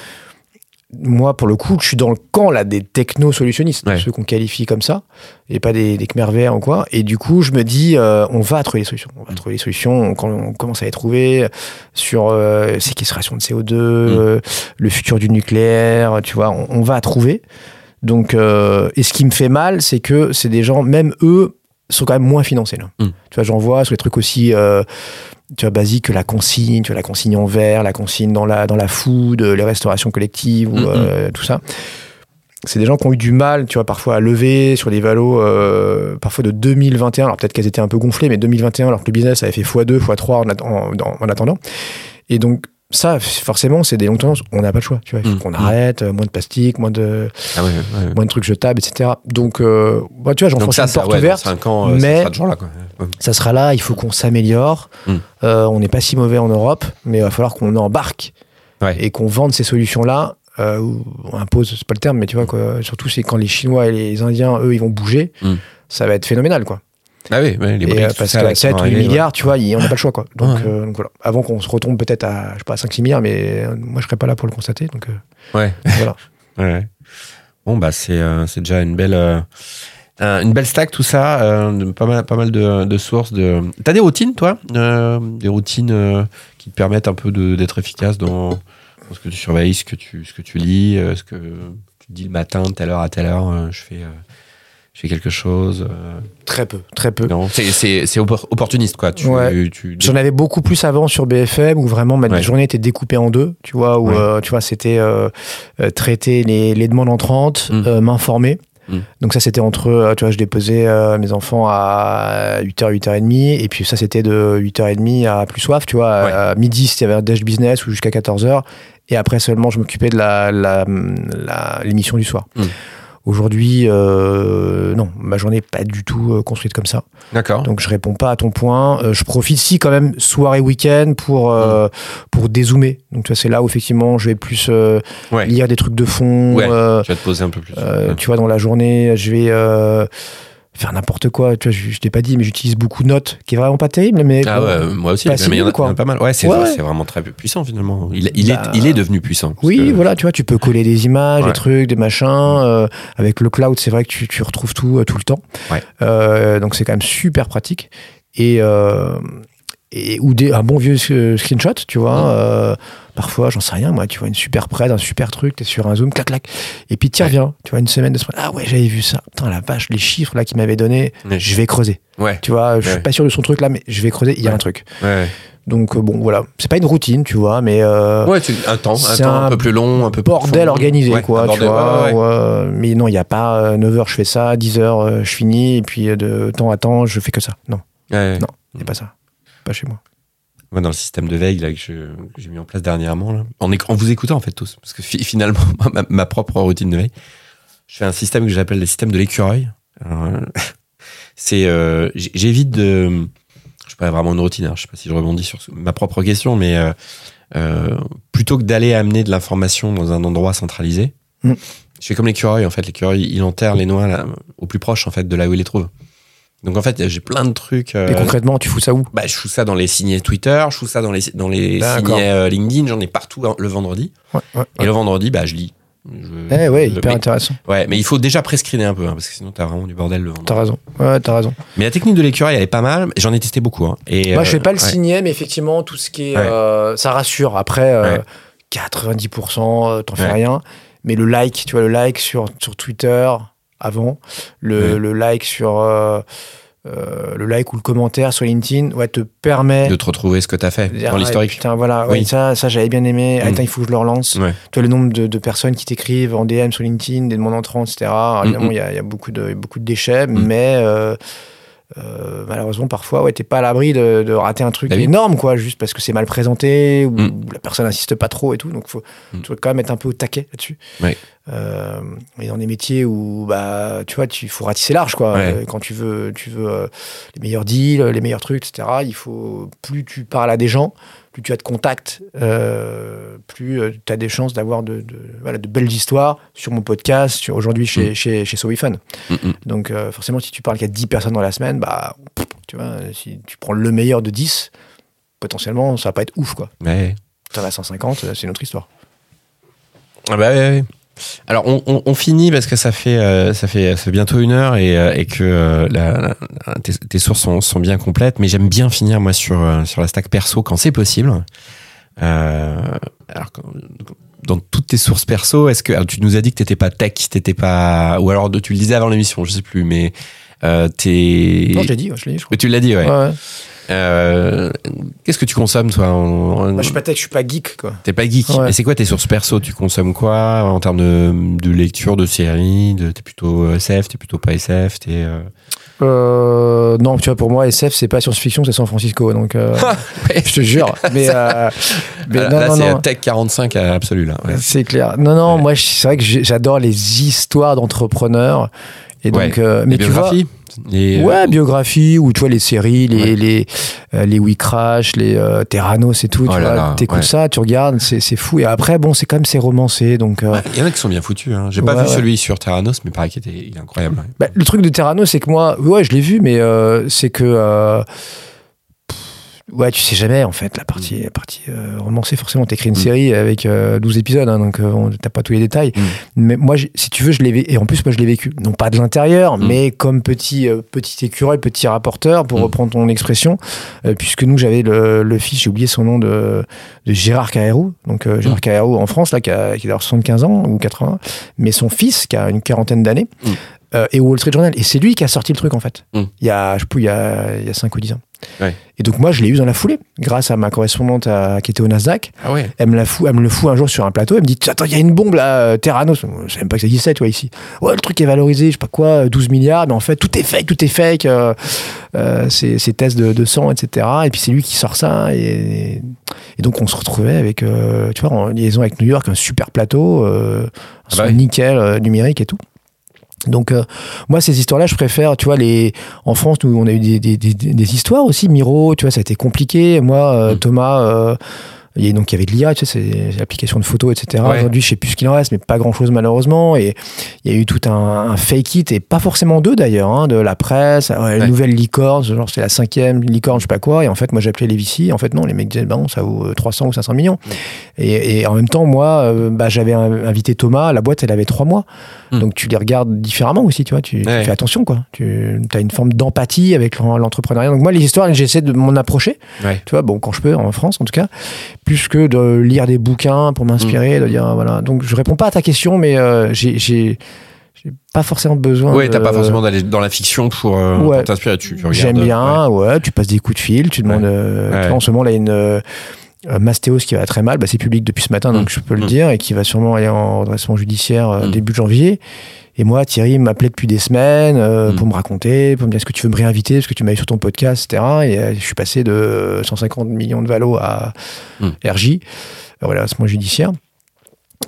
moi, pour le coup, je suis dans le camp là, des techno-solutionnistes, ouais. ceux qu'on qualifie comme ça, et pas des, des Khmer verts ou quoi. Et du coup, je me dis, euh, on va trouver les solutions. On va trouver les solutions, on, on commence à les trouver sur euh, séquestration de C O deux, mm. euh, le futur du nucléaire, tu vois, on, on va trouver. Donc, euh, et ce qui me fait mal, c'est que c'est des gens, même eux, sont quand même moins financés. Là. Mm. Tu vois, j'en vois sur les trucs aussi... Euh, tu vois, basique que la consigne, tu vois, la consigne en verre, la consigne dans la, dans la food, les restaurations collectives, ou, mm-hmm. euh, tout ça. C'est des gens qui ont eu du mal, tu vois, parfois à lever sur des valos, euh, parfois de deux mille vingt et un, alors peut-être qu'elles étaient un peu gonflées, mais deux mille vingt et un, alors que le business avait fait fois deux, fois trois en, en, en, en attendant. Et donc, ça, forcément, c'est des longues tendances, on n'a pas le choix, tu vois, il faut mmh, qu'on mmh. arrête, euh, moins de plastique, moins de, ah ouais, ouais, ouais. moins de trucs jetables, et cetera. Donc, euh, bah, tu vois, j'enfonce une porte ouais, ouverte, ans, mais ça sera, genre là, quoi. Ouais. ça sera là, il faut qu'on s'améliore, mmh. euh, on n'est pas si mauvais en Europe, mais il va falloir qu'on embarque ouais. et qu'on vende ces solutions-là, euh, on impose, c'est pas le terme, mais tu vois, quoi, surtout c'est quand les Chinois et les Indiens, eux, ils vont bouger, mmh. ça va être phénoménal, quoi. Ah oui, ouais, les et, euh, parce qu'à sept ou huit milliards, ouais. tu vois, y, on n'a pas le choix, quoi. Donc, ouais. euh, donc voilà. Avant qu'on se retombe peut-être à, je sais pas, cinq six milliards, mais moi je serais pas là pour le constater. Donc euh, ouais. Voilà. ouais. Bon bah c'est euh, c'est déjà une belle euh, une belle stack tout ça, euh, pas mal pas mal de, de sources. De... T'as des routines toi, euh, des routines euh, qui te permettent un peu de, d'être efficace dans, dans ce que tu surveilles, ce que tu ce que tu lis, euh, ce que tu dis le matin, telle heure à telle heure, euh, je fais. Euh, Je fais quelque chose euh... Très peu, très peu. Non, c'est, c'est, c'est opportuniste, quoi. Tu, ouais. tu... J'en avais beaucoup plus avant sur B F M, où vraiment ma ouais. journée était découpée en deux, tu vois, où ouais. euh, tu vois, c'était euh, traiter les, les demandes entrantes, mmh. euh, m'informer. Mmh. Donc ça, c'était entre, tu vois, je déposais euh, mes enfants à huit heures, huit heures trente, et puis ça, c'était de huit heures trente à plus soif, tu vois, ouais. à midi, c'était un dash business, ou jusqu'à quatorze heures, et après seulement, je m'occupais de la, la, la, l'émission du soir. Mmh. Aujourd'hui, euh, non, ma journée n'est pas du tout euh, construite comme ça. D'accord. Donc, je ne réponds pas à ton point. Euh, je profite, si, quand même, soirée, week-end, pour, euh, mmh. pour dézoomer. Donc, tu vois, c'est là où, effectivement, je vais plus euh, ouais. lire des trucs de fond. Ouais, euh, je vais te poser un peu plus. Euh, ouais. Tu vois, dans la journée, je vais... Euh, faire n'importe quoi, tu vois, je, je t'ai pas dit, mais j'utilise beaucoup Notes, qui est vraiment pas terrible, mais ah ouais, bon, moi aussi, mais il y en a pas mal. Ouais, c'est, ouais, vrai, ouais. c'est vraiment très puissant finalement. Il, il, bah, est, il est devenu puissant. Oui, que... voilà, tu vois, tu peux coller des images, ouais. des trucs, des machins. Euh, avec le cloud, c'est vrai que tu, tu retrouves tout euh, tout le temps. Ouais. Euh, donc c'est quand même super pratique. Et euh, et ou des, un bon vieux screenshot, tu vois. Ouais. Euh, Parfois, j'en sais rien, moi, tu vois une super presse, un super truc, t'es sur un zoom, clac, clac. Et puis, t'y reviens, tu vois, une semaine de semaine. Ah ouais, j'avais vu ça. Putain, la vache, les chiffres là qu'il m'avait donné, ouais. je vais creuser. Ouais. Tu vois, je ouais. suis pas sûr de son truc là, mais je vais creuser, il y a ouais. un truc. Ouais. Donc, euh, bon, voilà. C'est pas une routine, tu vois, mais. Euh, ouais, tu, un temps, un temps un, un peu plus long, un peu plus. Bordel fond. organisé, ouais, quoi, bordel, tu vois. Ouais, ouais. Où, euh, mais non, il n'y a pas euh, neuf heures, je fais ça, dix heures, euh, je finis, et puis euh, de temps à temps, je fais que ça. Non. Ouais. Non, il n'y a pas ça. Pas chez moi. Moi, dans le système de veille là, que, je, que j'ai mis en place dernièrement, là, en, éc- en vous écoutant en fait tous, parce que fi- finalement, ma, ma propre routine de veille, je fais un système que j'appelle le système de l'écureuil. Alors, euh, c'est, euh, j'évite de... Je sais pas vraiment une routine, hein, je sais pas si je rebondis sur ma propre question, mais euh, euh, plutôt que d'aller amener de l'information dans un endroit centralisé, mmh. je fais comme l'écureuil en fait. L'écureuil, il enterre les noix là, au plus proche en fait de là où il les trouve. Donc en fait, j'ai plein de trucs. Euh, et concrètement, tu fous ça où ? Bah, je fous ça dans les signés Twitter, je fous ça dans les dans les D'accord. signés euh, LinkedIn, j'en ai partout hein, le vendredi. Ouais, ouais, et ouais. le vendredi, bah, je lis. Je, eh ouais, je, hyper mais, intéressant. Ouais, mais il faut déjà prescreener un peu, hein, parce que sinon t'as vraiment du bordel le vendredi. T'as raison. Ouais, t'as raison. Mais la technique de l'écureuil, elle est pas mal. J'en ai testé beaucoup. Hein, et, Moi, euh, je fais pas le ouais. signer, mais effectivement, tout ce qui est, ouais. euh, ça rassure. Après, euh, ouais. quatre-vingt-dix pour cent, t'en fais ouais. rien. Mais le like, tu vois, le like sur sur Twitter. Avant le, ouais. le like sur euh, euh, le like ou le commentaire sur LinkedIn ouais te permet de te retrouver ce que t'as fait dire, dans ah, l'historique putain voilà oui. ouais, ça ça j'avais bien aimé mmh. attends il faut que je le relance ouais. tu vois le nombre de, de personnes qui t'écrivent en D M sur LinkedIn des demandes entrantes etc alors, évidemment il mmh. y a, y a beaucoup de beaucoup de déchets mmh. mais euh, Euh, malheureusement parfois ouais, t'es pas à l'abri de, de rater un truc énorme quoi, juste parce que c'est mal présenté ou mm. la personne insiste pas trop et tout donc faut mm. tu veux quand même être un peu au taquet là-dessus ouais. Euh, et dans des métiers où bah tu vois tu faut ratisser large quoi. Ouais. Euh, quand tu veux tu veux euh, les meilleurs deals, les meilleurs trucs, et cetera. Il faut plus tu parles à des gens, plus tu as de contacts, euh, plus euh, tu as des chances d'avoir de, de voilà de belles histoires sur mon podcast, sur aujourd'hui chez mmh. chez chez Sowefund. Mmh. Donc euh, forcément si tu parles qu'à dix personnes dans la semaine, bah tu vois si tu prends le meilleur de dix, potentiellement ça va pas être ouf quoi. Ouais. T'en as cent cinquante, c'est une autre histoire. Ah bah oui, oui. Alors on, on, on finit parce que ça fait euh, ça fait ça fait bientôt une heure et, euh, et que euh, la, la, tes, tes sources sont, sont bien complètes, mais j'aime bien finir moi sur sur la stack perso quand c'est possible. Euh, alors dans toutes tes sources perso, est-ce que alors, tu nous as dit que t'étais pas tech, t'étais pas ou alors tu le disais avant l'émission, je sais plus, mais euh, t'es. Non, je l'ai dit, je l'ai dit, je crois. Tu l'as dit, ouais. ouais, ouais. Euh, qu'est-ce que tu consommes toi en... Moi, je suis pas tech, je suis pas geek quoi. T'es pas geek. Ouais. Et c'est quoi tes sources perso ? Tu consommes quoi en termes de, de lecture, de séries de, t'es plutôt S F, t'es plutôt pas S F, t'es euh... Euh, non, tu vois, pour moi S F c'est pas science-fiction, c'est San Francisco, donc euh, je te jure. Mais, euh, mais là, non, là non, c'est non. Tech quarante-cinq absolu là. Ouais. C'est clair. Non non, ouais. Moi c'est vrai que j'adore les histoires d'entrepreneurs et donc ouais. euh, mais les tu vois. Les... Ouais, biographie, ou tu vois les séries, les ouais. les euh, les We Crash, les euh, Theranos et tout. Oh tu là vois, là, t'écoutes ouais. ça, tu regardes, c'est c'est fou. Et après, bon, c'est quand même c'est romancé, donc. Euh... Ouais, il y en a qui sont bien foutus. Hein. J'ai ouais, pas ouais. vu celui sur Theranos, mais pareil, il est incroyable. Bah, le truc de Theranos, c'est que moi, ouais, je l'ai vu, mais euh, c'est que. Euh... Ouais, tu sais jamais, en fait, la partie, la partie euh, romancée, forcément, t'écris une mmh. série avec euh, douze épisodes, hein, donc euh, t'as pas tous les détails. Mmh. Mais moi, j'ai, si tu veux, je l'ai vécu, et en plus, moi, je l'ai vécu, non pas de l'intérieur, mmh. mais comme petit, euh, petit écureuil, petit rapporteur, pour mmh. reprendre ton expression, euh, puisque nous, j'avais le, le fils, j'ai oublié son nom, de, de Gérard Carrérou, donc euh, Gérard mmh. Carrérou en France, là, qui a, qui a d'ailleurs soixante-quinze ans, ou quatre-vingts, mais son fils, qui a une quarantaine d'années, mmh. euh, et au Wall Street Journal. Et c'est lui qui a sorti le truc, en fait, mmh. il y a, je sais plus, il y a, il y a cinq ou dix ans. Ouais. Et donc moi je l'ai eu dans la foulée grâce à ma correspondante à, qui était au Nasdaq. Ah ouais. Elle me la fout, elle me le fout un jour sur un plateau. Elle me dit attends il y a une bombe là, euh, Theranos. Je savais même pas que ça existait toi ici. Ouais le truc est valorisé, je sais pas quoi, douze milliards, mais en fait tout est fake, tout est fake. Euh, euh, c'est, c'est tests de, de sang, et cetera. Et puis c'est lui qui sort ça et, et donc on se retrouvait avec, euh, tu vois, en liaison avec New York, un super plateau, euh, ah bah oui. nickel euh, numérique et tout. Donc euh, moi ces histoires-là je préfère, tu vois, les en France nous on a eu des des des, des histoires aussi Miro, tu vois, ça a été compliqué. Moi euh, mmh. Thomas euh, et donc il y avait de l'I A, tu sais, c'est l'application de photos, et cetera. Ouais. Aujourd'hui, je sais plus ce qu'il en reste, mais pas grand-chose malheureusement. Et il y a eu tout un, un fake it, et pas forcément d'eux d'ailleurs, hein, de la presse, ouais, ouais. nouvelle licorne, genre c'est la cinquième licorne, je sais pas quoi. Et en fait, moi j'appelais les V C, en fait non, les mecs disaient bah non, ça vaut trois cents ou cinq cents millions. Ouais. Et, et en même temps, moi, bah j'avais invité Thomas, la boîte elle avait trois mois, hum. donc tu les regardes différemment aussi, tu vois, tu, ouais. tu fais attention quoi. Tu as une forme d'empathie avec l'entrepreneuriat. Donc moi les histoires, j'essaie de m'en approcher, ouais. tu vois, bon quand je peux en France en tout cas. Plus que de lire des bouquins pour m'inspirer, mmh. de dire voilà. Donc je réponds pas à ta question, mais euh, j'ai, j'ai, j'ai pas forcément besoin. Ouais, de... t'as pas forcément d'aller dans la fiction pour, euh, ouais. pour t'inspirer. Tu, tu regardes. J'aime bien, ouais. ouais. Tu passes des coups de fil, tu demandes. Ouais. Euh, ouais. Tu vois, en ce moment là, il y a une euh, Mastéos qui va très mal. Bah, c'est public depuis ce matin, donc mmh. je peux le mmh. dire, et qui va sûrement aller en redressement judiciaire euh, mmh. début janvier. Et moi, Thierry m'appelait depuis des semaines euh, mmh. pour me raconter, pour me dire est-ce que tu veux me réinviter, est-ce que tu m'as eu sur ton podcast, et cetera. Et euh, je suis passé de cent cinquante millions de valos à mmh. R J, voilà, c'est mon judiciaire.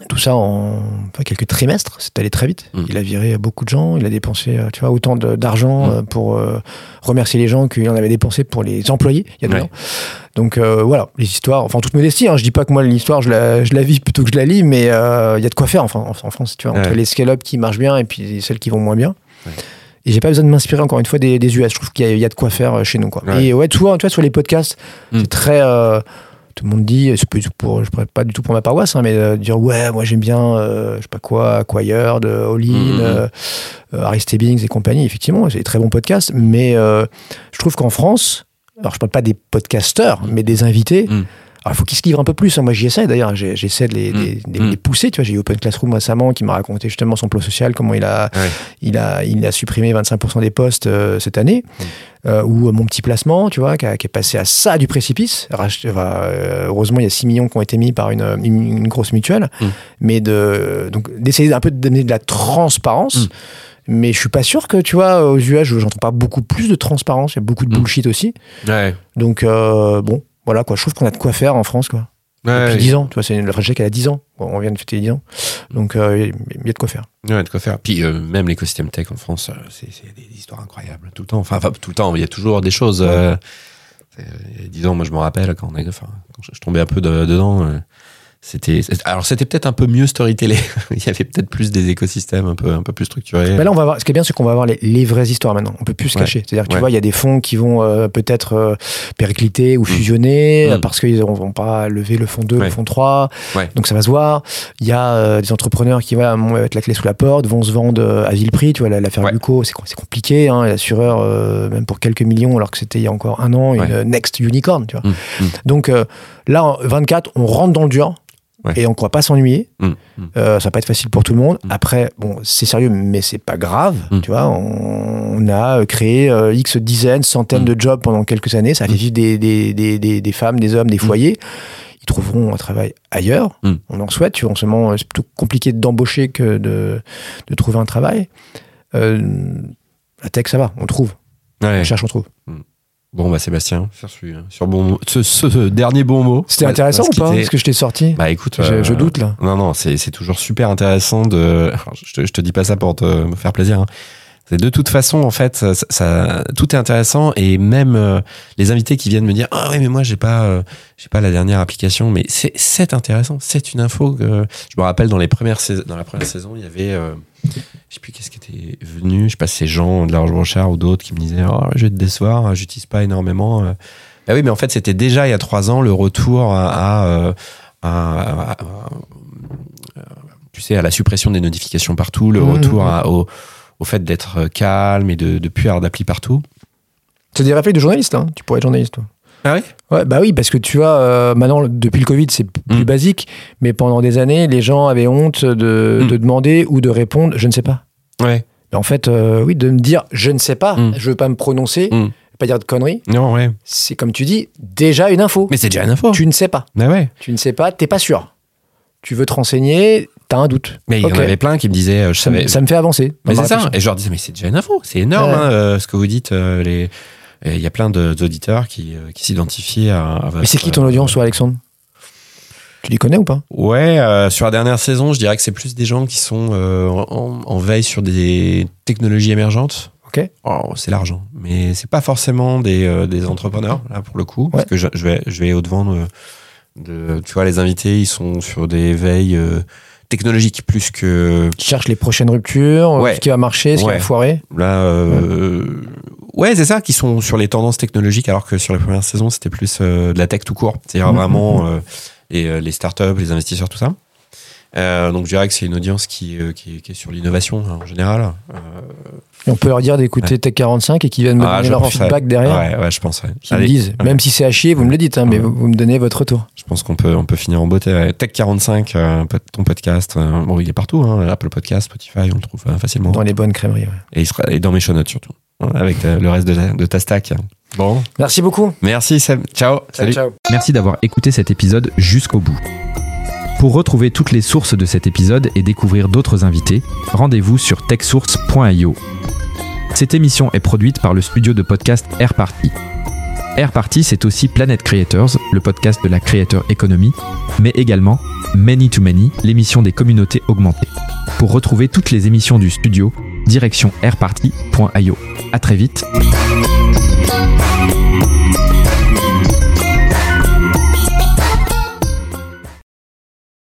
Tout ça en enfin, quelques trimestres, c'est allé très vite. Mmh. Il a viré beaucoup de gens, il a dépensé, tu vois, autant de, d'argent mmh. euh, pour euh, remercier les gens qu'il en avait dépensé pour les employés il y a deux ouais. ans. Donc euh, voilà, les histoires, enfin toute modestie, hein, je dis pas que moi l'histoire je la, je la vis plutôt que je la lis, mais il euh, y a de quoi faire enfin, en, en France, tu vois, ouais. entre les scale-up qui marchent bien et puis celles qui vont moins bien. Ouais. Et j'ai pas besoin de m'inspirer encore une fois des, des U S, je trouve qu'il y a, y a de quoi faire chez nous. Quoi. Ouais. Et ouais, souvent, tu vois, sur les podcasts, mmh. c'est très... Euh, tout le monde dit, pour, je pourrais pas du tout pour ma paroisse, hein, mais euh, dire ouais, moi j'aime bien, euh, je sais pas quoi, Acquired, All In, mm-hmm. euh, Harry Stebbings et compagnie. Effectivement, c'est des très bons podcasts, mais euh, je trouve qu'en France, alors je parle pas des podcasteurs, mais des invités. Mm. Alors, il faut qu'ils se livrent un peu plus. Moi, j'y essaie d'ailleurs. J'essaie de les, mmh. les, les pousser. Tu vois, j'ai eu Open Classroom récemment qui m'a raconté justement son plan social, comment il a, ouais. il a, il a supprimé vingt-cinq pour cent des postes euh, cette année. Mmh. Euh, ou euh, mon petit placement, tu vois, qui, a, qui est passé à ça du précipice. Rach- enfin, euh, heureusement, il y a six millions qui ont été mis par une, une, une grosse mutuelle. Mmh. Mais de, donc, d'essayer un peu de donner de la transparence. Mmh. Mais je suis pas sûr que, tu vois, aux U S, j'entends pas beaucoup plus de transparence. Il y a beaucoup de bullshit mmh. aussi. Ouais. Donc, euh, bon. Voilà quoi, je trouve qu'on a de quoi faire en France quoi. Ouais, depuis dix ans, tu vois, c'est une, la franchise qui a dix ans. On vient de fêter dix ans. Donc, il euh, y a de quoi faire. Il y a de quoi faire. Puis, euh, même l'écosystème tech en France, euh, c'est, c'est des histoires incroyables. Tout le temps. Enfin, enfin tout le temps, il y a toujours des choses. Euh, c'est, il y a dix ans, moi, je me rappelle, quand, on a, enfin, quand je tombais un peu de, dedans, euh, c'était, c'était... Alors, c'était peut-être un peu mieux storytellé. Il y avait peut-être plus des écosystèmes un peu, un peu plus structurés. Ben là, on va avoir, ce qui est bien, c'est qu'on va avoir les, les vraies histoires maintenant. On ne peut plus se cacher. Ouais. C'est-à-dire que tu ouais. vois, il y a des fonds qui vont euh, peut-être euh, péricliter ou fusionner mmh. parce qu'ils ne vont pas lever le fonds deux, ouais. le fonds trois. Ouais. Donc, ça va se voir. Il y a euh, des entrepreneurs qui voilà, vont mettre la clé sous la porte, vont se vendre euh, à vil prix. Tu vois, l'affaire ouais. Luco, c'est, c'est compliqué. Hein, l'assureur, euh, même pour quelques millions, alors que c'était il y a encore un an, ouais. une next unicorn. Tu vois. Mmh. Mmh. Donc, euh, là, en vingt-quatre, on rentre dans le dur. Ouais. Et on ne pourra pas s'ennuyer. Mmh, mmh. Euh, ça va pas être facile pour tout le monde. Mmh. Après, bon, c'est sérieux, mais c'est pas grave. Mmh. Tu vois, on, on a créé euh, X dizaines, centaines mmh. de jobs pendant quelques années. Ça a fait vivre des, des, des, des, des femmes, des hommes, des foyers. Mmh. Ils trouveront un travail ailleurs. Mmh. On en souhaite. Tu vois, en ce moment, c'est plutôt compliqué d'embaucher que de, de trouver un travail. Euh, la tech, ça va. On trouve. Ouais. On cherche, on trouve. Mmh. Bon, bah, Sébastien, sur bon, ce, ce dernier bon mot. C'était intéressant ou pas, ce que je t'ai sorti? Bah, écoute. Je, euh, je doute, là. Non, non, c'est, c'est toujours super intéressant de, alors, je te, je te dis pas ça pour te me faire plaisir, hein. C'est de toute façon, en fait, ça, ça tout est intéressant et même euh, les invités qui viennent me dire, ah oui, mais moi, j'ai pas, euh, j'ai pas la dernière application, mais c'est, c'est intéressant. C'est une info que, euh, je me rappelle dans les premières saisons, dans la première saison, il y avait, euh, je sais plus qu'est-ce qui était venu, je sais pas si c'est Jean de l'Orange Branchard ou d'autres qui me disaient oh, je vais te décevoir, j'utilise pas énormément. Ah oui, mais en fait c'était déjà il y a trois ans le retour à, à, à, à, à tu sais à la suppression des notifications partout, le mmh, retour mmh. À, au, au fait d'être calme et de ne plus avoir d'appli partout. C'est des réflexes de journaliste, hein. Tu pourrais être journaliste toi. Ah oui? Ouais, bah oui, parce que tu vois, euh, maintenant, depuis le Covid, c'est plus mmh. basique, mais pendant des années, les gens avaient honte de, mmh. de demander ou de répondre, je ne sais pas. Ouais. Mais en fait, euh, oui, de me dire, je ne sais pas, mmh. je ne veux pas me prononcer, mmh. pas dire de conneries. Non, ouais. C'est comme tu dis, déjà une info. Mais c'est déjà une info. Tu ne sais pas. Ah ouais. Tu ne sais pas, tu n'es pas sûr. Tu veux te renseigner, t'as un doute. Mais il okay. y en avait plein qui me disaient, euh, je savais. Ça me fait avancer. Mais c'est ça. Et je leur disais, mais c'est déjà une info, c'est énorme, ouais. hein, euh, ce que vous dites, euh, les. Il y a plein de, d'auditeurs qui, qui s'identifient à, à votre... Mais c'est qui ton audience, toi, Alexandre? Tu les connais ou pas? Ouais, euh, sur la dernière saison, je dirais que c'est plus des gens qui sont euh, en, en veille sur des technologies émergentes. Ok. Oh, c'est l'argent. Mais c'est pas forcément des, euh, des entrepreneurs, là, pour le coup. Ouais. Parce que je, je, vais, je vais au-devant de, de... Tu vois, les invités, ils sont sur des veilles... Euh, technologique plus que... Tu cherches les prochaines ruptures, ouais. ce qui va marcher, ce ouais. qui va foirer. Là, euh, ouais. ouais, c'est ça, qui sont sur les tendances technologiques, alors que sur les premières saisons, c'était plus euh, de la tech tout court. C'est-à-dire mmh. vraiment euh, et, euh, les startups, les investisseurs, tout ça. Euh, donc, je dirais que c'est une audience qui, euh, qui, qui est sur l'innovation, hein, en général. Euh, On peut leur dire d'écouter ouais. Tech quarante-cinq et qu'ils viennent me donner ah, leur feedback ça. derrière. Ouais, ouais, je pense. Ouais. Qu'ils me disent, ouais. même si c'est à chier, vous me le dites, hein, ouais. mais vous, vous me donnez votre retour. Je pense qu'on peut, on peut finir en beauté. Ouais. Tech quarante-cinq, euh, ton podcast, euh, bon, il est partout. Hein, Apple Podcast, Spotify, on le trouve euh, facilement. Dans les bonnes crèmeries. Ouais. Et, il sera, et dans mes show notes surtout, hein, avec ta, le reste de, la, de ta stack. Bon. Merci beaucoup. Merci Sam. Ciao. Salut. Ciao. Merci d'avoir écouté cet épisode jusqu'au bout. Pour retrouver toutes les sources de cet épisode et découvrir d'autres invités, rendez-vous sur tech source point io. Cette émission est produite par le studio de podcast Air Party. Air Party, c'est aussi Planet Creators, le podcast de la Creator Economy, mais également Many to Many, l'émission des communautés augmentées. Pour retrouver toutes les émissions du studio, direction air party point io. À très vite.